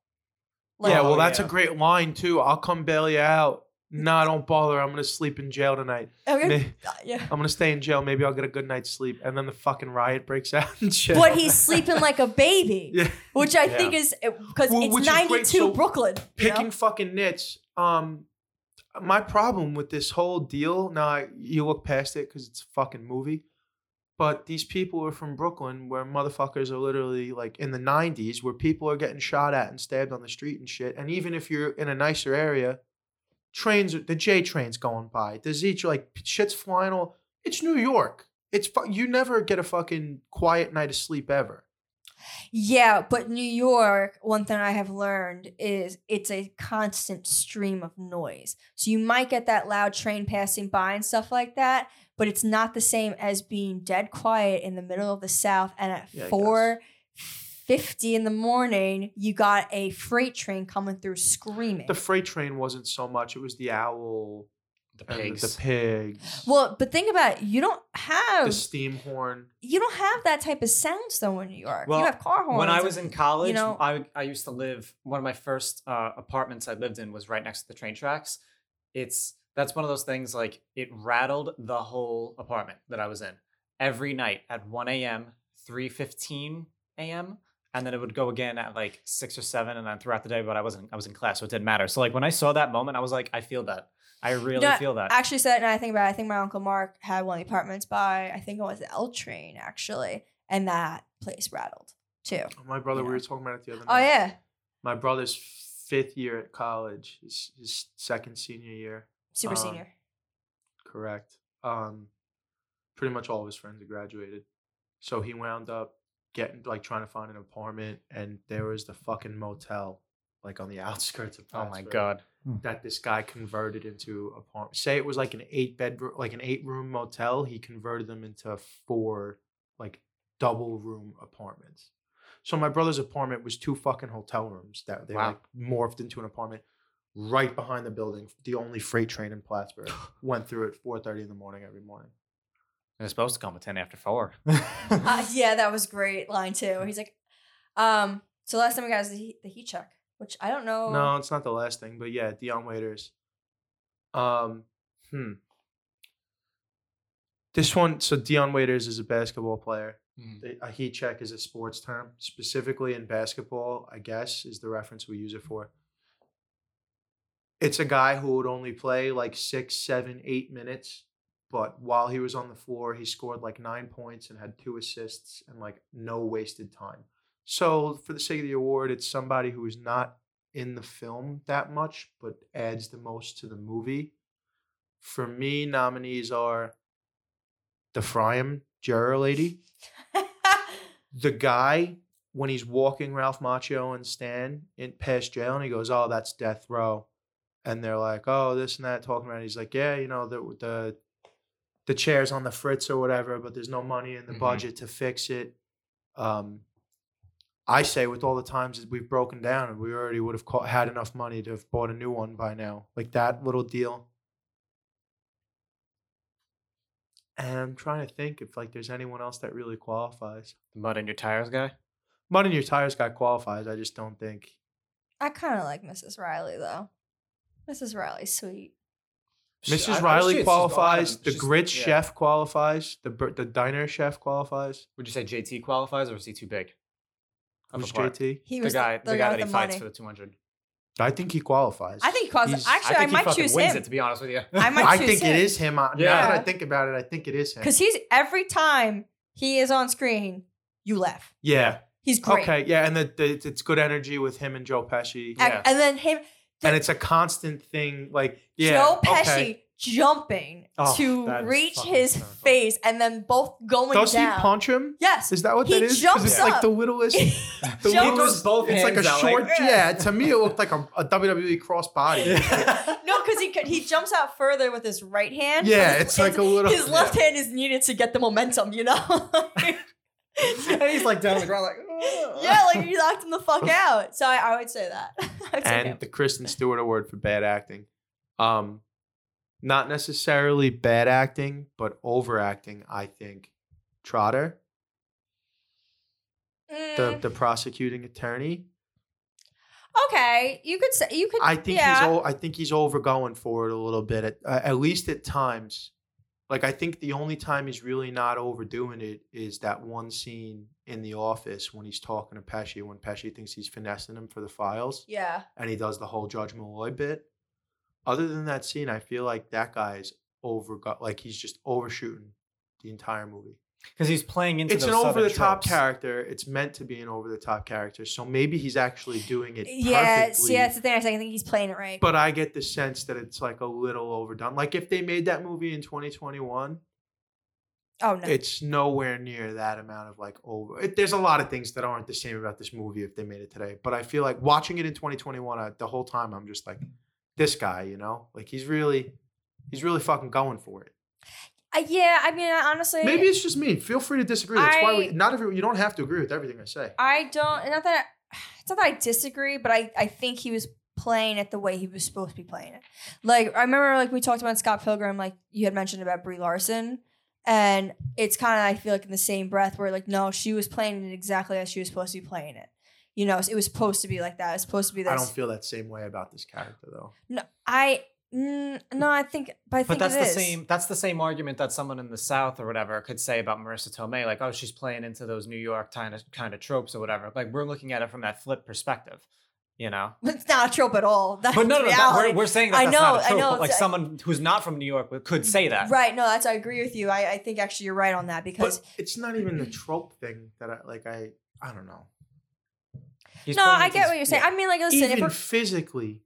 Like, yeah, well, that's a great line too. I'll come bail you out. No, don't bother. I'm gonna sleep in jail tonight. Okay. Yeah. I'm gonna stay in jail. Maybe I'll get a good night's sleep. And then the fucking riot breaks out in jail. But he's sleeping like a baby, which I think is because it's 92 so Brooklyn. Picking fucking nits. My problem with this whole deal. Now you look past it because it's a fucking movie. But these people are from Brooklyn, where motherfuckers are literally like in the 90s, where people are getting shot at and stabbed on the street and shit. And even if you're in a nicer area. The J train's going by. There's shit's flying all. It's New York. You never get a fucking quiet night of sleep ever. Yeah, but New York, one thing I have learned is it's a constant stream of noise. So you might get that loud train passing by and stuff like that, but it's not the same as being dead quiet in the middle of the South and at 4:50 in the morning, you got a freight train coming through screaming. The freight train wasn't so much; it was the owl, the pigs. Well, but think about it, you don't have the steam horn. You don't have that type of sounds though in New York. Well, you have car horns. When I was in college, I used to live. One of my first apartments I lived in was right next to the train tracks. That's one of those things like it rattled the whole apartment that I was in every night at 1 a.m., 3:15 a.m. And then it would go again at like 6 or 7, and then throughout the day. But I was in class, so it didn't matter. So like when I saw that moment, I was like, I feel that. I really feel that. Actually, so now I think about it, I think my Uncle Mark had one of the apartments by, I think it was the L train actually, and that place rattled too. My brother, we were talking about it the other night. Oh yeah. My brother's 5th year at college, his second senior year. Super senior. Correct. Pretty much all of his friends had graduated, so he wound up getting like trying to find an apartment, and there was the fucking motel like on the outskirts of Plattsburgh. Oh my god, that this guy converted into apartment. Say it was like an 8-bedroom, like an 8-room motel. He converted them into 4 like double room apartments. So my brother's apartment was 2 fucking hotel rooms that they like morphed into an apartment right behind the building. The only freight train in Plattsburgh went through at 4:30 in the morning every morning. They're supposed to come at 4:10. Yeah, that was a great line too. He's like, So last time we got was the heat check, which I don't know. No, it's not the last thing, but yeah, Dion Waiters. This one, so Dion Waiters is a basketball player. A heat check is a sports term, specifically in basketball, I guess, is the reference we use it for. It's a guy who would only play like 6, 7, 8 minutes, but while he was on the floor, he scored like 9 points and had 2 assists and like no wasted time. So for the sake of the award, it's somebody who is not in the film that much, but adds the most to the movie. For me, nominees are the Fryam Juror lady, the guy when he's walking Ralph Macchio and Stan in past jail, and he goes, "Oh, that's death row," and they're like, "Oh, this and that," talking about it. He's like, "Yeah, you know, the chair's on the fritz or whatever, but there's no money in the budget to fix it." I say with all the times that we've broken down, and we already would have had enough money to have bought a new one by now, like that little deal. And I'm trying to think if like there's anyone else that really qualifies. The Mud in Your Tires guy? Mud in Your Tires guy qualifies. I just don't think. I kind of like Mrs. Riley, though. Mrs. Riley's sweet. Mrs. Riley qualifies. The grit chef qualifies. The diner chef qualifies. Would you say JT qualifies, or is he too big? Who's JT? He was the guy that he fights for the 200. I think he qualifies. Actually, I might choose him. It, to be honest with you. I might choose him. I think it is him. Yeah. Now that I think about it, I think it is him. Because he's every time he is on screen, you laugh. Yeah. He's great. Okay. Yeah, and it's good energy with him and Joe Pesci. Yeah. And then him. And it's a constant thing. Like yeah. Joe Pesci jumping to reach his face, and then both going down. Does he punch him? Yes. Is that what that is? He jumps up. It's like the littlest. He jumps both. It's like a short. Like, yeah. To me, it looked like a WWE crossbody. No, because he jumps out further with his right hand. Yeah, it's like a little. His left hand is needed to get the momentum. You know. And he's like down on the ground, like. Oh. Yeah, like you knocked him the fuck out. So I would say that. The Kristen Stewart Award for bad acting. Not necessarily bad acting, but overacting, I think. Trotter, the prosecuting attorney. Okay, you could say you could. I think I think he's overgoing for it a little bit, at least at times. Like I think the only time he's really not overdoing it is that one scene in The Office when he's talking to Pesci, when Pesci thinks he's finessing him for the files. Yeah, and he does the whole Judge Malloy bit. Other than that scene, I feel like that guy's he's just overshooting the entire movie. Because he's playing into an over-the-top character. It's meant to be an over-the-top character. So maybe he's actually doing it perfectly. Yeah, that's the thing. I think he's playing it right. But I get the sense that it's like a little overdone. Like if they made that movie in 2021, it's nowhere near that amount of like over. There's a lot of things that aren't the same about this movie if they made it today. But I feel like watching it in 2021, the whole time I'm just like... This guy, you know, like he's really fucking going for it. Yeah, I mean, honestly, maybe it's just me. Feel free to disagree. That's why you don't have to agree with everything I say. It's not that I disagree, but I think he was playing it the way he was supposed to be playing it. Like I remember, like we talked about Scott Pilgrim, like you had mentioned about Brie Larson, and it's kind of I feel like in the same breath where like no, she was playing it exactly as she was supposed to be playing it. You know, it was supposed to be like that. It's supposed to be this. I don't feel that same way about this character, though. That's the same argument that someone in the South or whatever could say about Marissa Tomei, like, oh, she's playing into those New York kind of tropes or whatever. Like, we're looking at it from that flip perspective, you know. It's not a trope at all. We're saying that. That's not a trope. But like someone who's not from New York could say that. Right. No, I agree with you. I think actually you're right on that because but it's not even the trope thing that I don't know. I get what you're saying. I mean, like, listen. Even physically,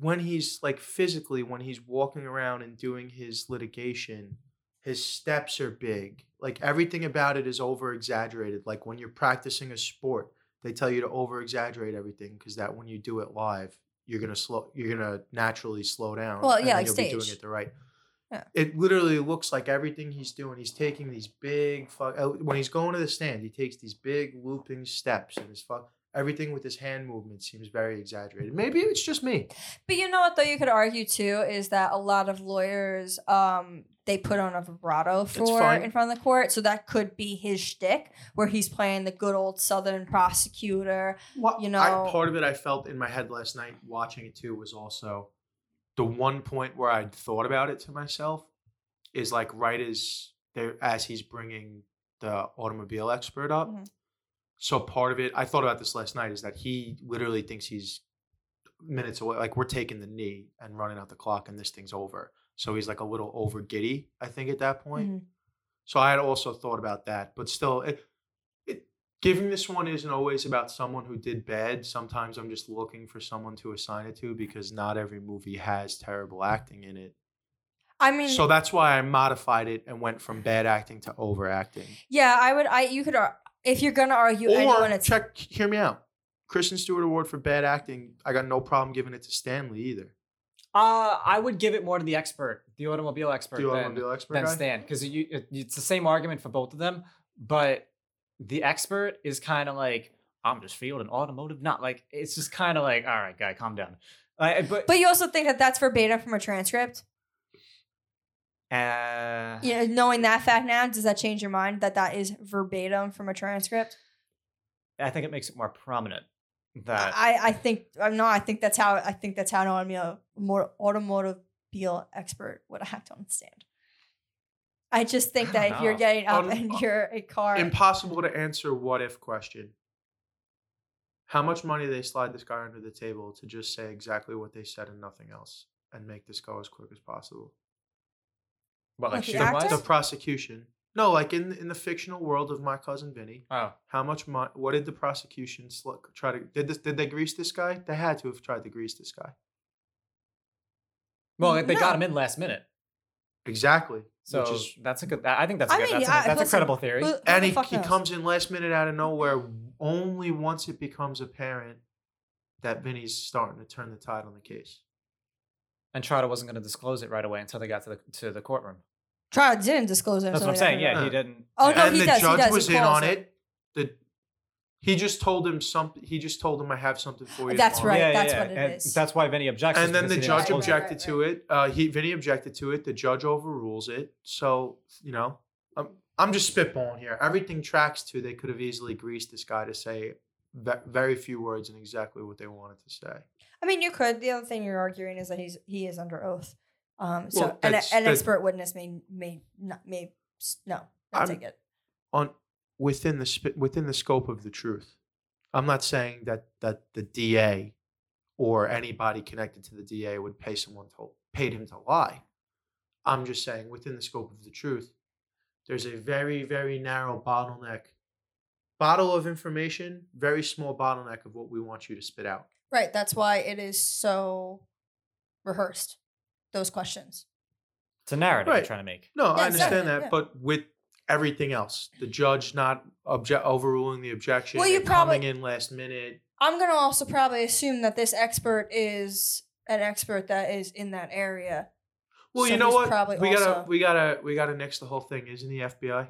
when he's walking around and doing his litigation, his steps are big. Like, everything about it is over-exaggerated. Like, when you're practicing a sport, they tell you to over-exaggerate everything because that when you do it live, you're going to naturally slow down. Well, yeah, like stage. You'll be doing it the right. Yeah. It literally looks like everything he's doing. He's taking these big, when he's going to the stand, he takes these big looping steps and his Everything with his hand movement seems very exaggerated. Maybe it's just me. But you know what, though, you could argue, too, is that a lot of lawyers, they put on a vibrato for in front of the court. So that could be his shtick, where he's playing the good old Southern prosecutor. Well, you know, part of it I felt in my head last night watching it, too, was also the one point where I'd thought about it to myself is like right as he's bringing the automobile expert up. Mm-hmm. So part of it, I thought about this last night, is that he literally thinks he's minutes away. Like, we're taking the knee and running out the clock and this thing's over. So he's like a little over giddy, I think, at that point. Mm-hmm. So I had also thought about that. But still, giving this one isn't always about someone who did bad. Sometimes I'm just looking for someone to assign it to because not every movie has terrible acting in it. I mean, so that's why I modified it and went from bad acting to overacting. Yeah, you could... If you're going to argue anyone, it's... hear me out. Kristen Stewart Award for bad acting. I got no problem giving it to Stanley either. I would give it more to the automobile expert than Stan. Because it's the same argument for both of them. But the expert is kind of like, I'm just feeling automotive. Not like, it's just kind of like, all right, guy, calm down. But you also think that that's verbatim from a transcript? Yeah, knowing that fact now, does that change your mind that is verbatim from a transcript? I think it makes it more prominent. That I think that's how an automobile expert would have to understand. I just think that if you're getting up and you're a car, impossible to answer what if question. How much money do they slide this guy under the table to just say exactly what they said and nothing else, and make this go as quick as possible? What, like the prosecution? No, like in the fictional world of My Cousin Vinny. Oh, how much money? What did the prosecution try to? Did they grease this guy? They had to have tried to grease this guy. Well, they got him in last minute. Exactly. So that's a good. I think that's. That's a credible theory. And he comes in last minute out of nowhere. Only once it becomes apparent that Vinny's starting to turn the tide on the case. And Trotta wasn't going to disclose it right away until they got to the courtroom. Trotta didn't disclose it. That's what I'm saying. Yeah, he didn't. Oh yeah. No, he does. And the judge was in on it. He just told him something. He just told him, "I have something for you." That's right. That's what it is. That's why Vinny objected. And then the judge objected to it. Vinny objected to it. The judge overrules it. So you know, I'm just spitballing here. Everything tracks to they could have easily greased this guy to say very few words and exactly what they wanted to say. I mean, you could. The other thing you're arguing is that he is under oath. So an expert witness may not take it. Within the scope of the truth. I'm not saying that the DA or anybody connected to the DA would pay someone paid him to lie. I'm just saying within the scope of the truth, there's a very, very narrow bottle of information, very small bottleneck of what we want you to spit out. Right, that's why it is so rehearsed, those questions. It's a narrative you're trying to make. No, I understand that, but with everything else, the judge not overruling the objection, coming in last minute. I'm going to also probably assume that this expert is an expert that is in that area. Well, so you know what? We gotta nix the whole thing. Isn't he FBI?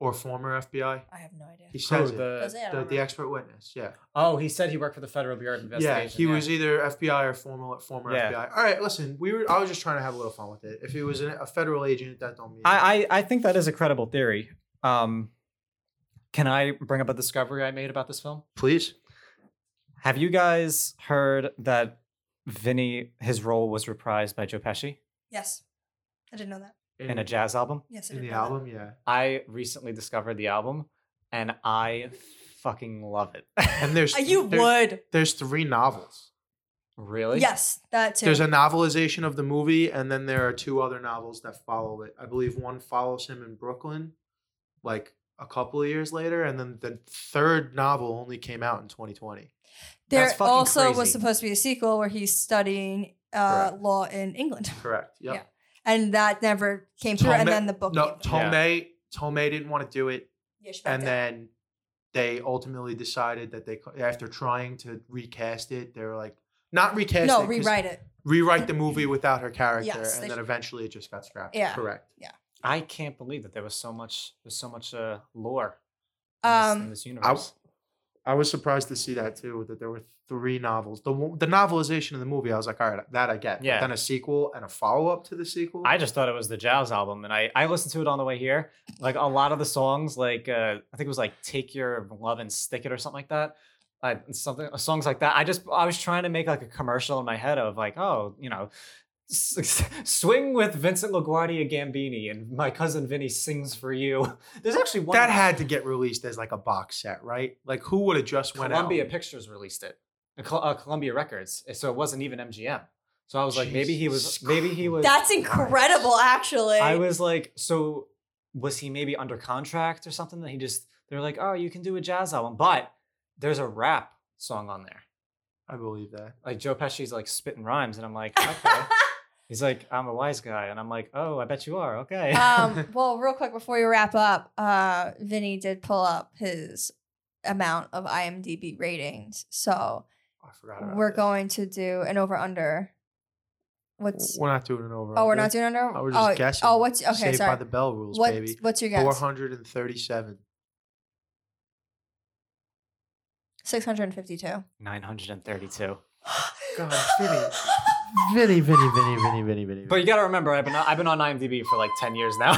Or former FBI? I have no idea. He says the expert witness, yeah. Oh, he said he worked for the Federal Bureau of Investigation. Yeah, he was either FBI or former FBI. All right, listen, I was just trying to have a little fun with it. If he was a federal agent, that don't mean I think that is a credible theory. Can I bring up a discovery I made about this film? Please. Have you guys heard that Vinny, his role was reprised by Joe Pesci? Yes, I didn't know that. In a jazz album? Yes, in the album, yeah. I recently discovered the album, and I fucking love it. And there's three novels. Really? Yes, that too. There's a novelization of the movie, and then there are two other novels that follow it. I believe one follows him in Brooklyn, like a couple of years later, and then the third novel only came out in 2020. There also was supposed to be a sequel where he's studying law in England. Correct. Yep. Yeah. And that never came through, and then the book. No, Tomei didn't want to do it, then they ultimately decided that they, after trying to recast it, they were like, not recast it. No, rewrite it. Rewrite the movie without her character, and then eventually it just got scrapped. Yeah. Correct. Yeah. I can't believe that there was so much lore in this universe. I was surprised to see that too, that there were three novels. The novelization of the movie, I was like, all right, that I get. Yeah. But then a sequel and a follow-up to the sequel. I just thought it was the Jaws album, and I listened to it on the way here. Like, a lot of the songs, like, I think it was like Take Your Love and Stick It or something like that. Songs like that. I was trying to make like a commercial in my head of like, oh, you know, swing with Vincent LaGuardia Gambini and My Cousin Vinny Sings for You. There's actually one that had to get released as like a box set, right? Like, who would have just went out? Columbia Pictures released it, Columbia Records. So it wasn't even MGM. So I was like, maybe he was. That's incredible, actually. I was like, so was he maybe under contract or something? That they're like, oh, you can do a jazz album, but there's a rap song on there. I believe that. Like, Joe Pesci's like spitting rhymes, and I'm like, okay. He's like, I'm a wise guy. And I'm like, oh, I bet you are. Okay. Well, real quick before you wrap up, Vinny did pull up his amount of IMDb ratings. So going to do an over-under. We're not doing an over-under. Oh, we're not doing an over-under? We're just guessing. Oh, Saved by the Bell rules, baby. What's your guess? 437. 652. 932. God, Vinny. Vinny. But you gotta remember, I've been on IMDb for like 10 years now.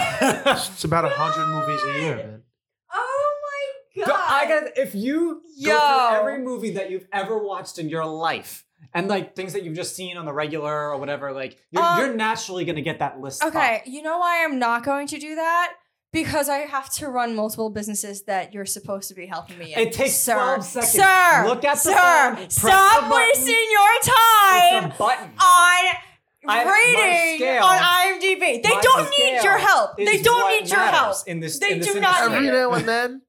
It's about 100 movies a year, man. Oh my God. If you go through every movie that you've ever watched in your life, and like things that you've just seen on the regular or whatever, like you're naturally gonna get that list. Okay, you know why I'm not going to do that? Because I have to run multiple businesses that you're supposed to be helping me in. It takes 12 seconds. Look at the phone. Stop wasting your time on rating on IMDb. They don't need your help. They don't need your help. They do not. Every now and then,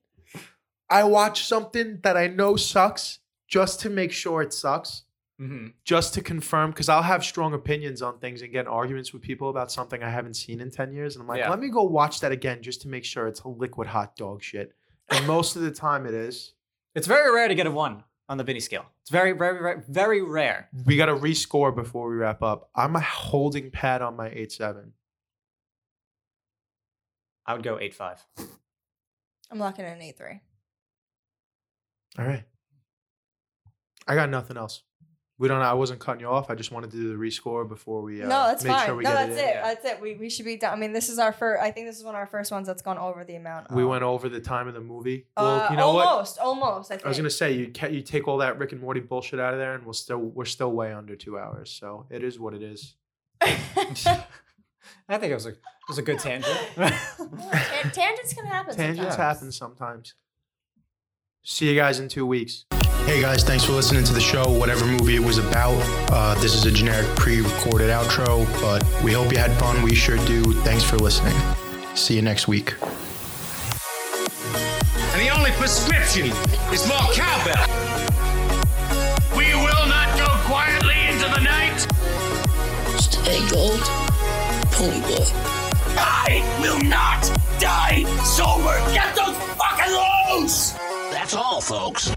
I watch something that I know sucks just to make sure it sucks. Mm-hmm. Just to confirm, because I'll have strong opinions on things and get in arguments with people about something I haven't seen in 10 years. And I'm like, let me go watch that again just to make sure it's liquid hot dog shit. And most of the time it is. It's very rare to get a 1 on the Vinny scale. It's very, very, very, very rare. We got to rescore before we wrap up. I'm a holding pad on my 8.7. I would go 8.5. I'm locking in an 8.3. All right. I got nothing else. We don't know. I wasn't cutting you off. I just wanted to do the rescore before we That's it. We should be done. I mean, this is our first. I think this is one of our first ones that's gone over the amount. We went over the time of the movie. Well, you know almost. I think. I was gonna say you take all that Rick and Morty bullshit out of there, and we're still way under 2 hours. So it is what it is. I think it was a good tangent. Tangents can happen. Tangents happen sometimes. See you guys in 2 weeks. Hey guys, thanks for listening to the show, whatever movie it was about. This is a generic pre-recorded outro, but we hope you had fun. We sure do. Thanks for listening. See you next week. And the only prescription is more cowbell. We will not go quietly into the night. Stay gold, pony boy. I will not die sober. Get those fucking loads! That's all, folks.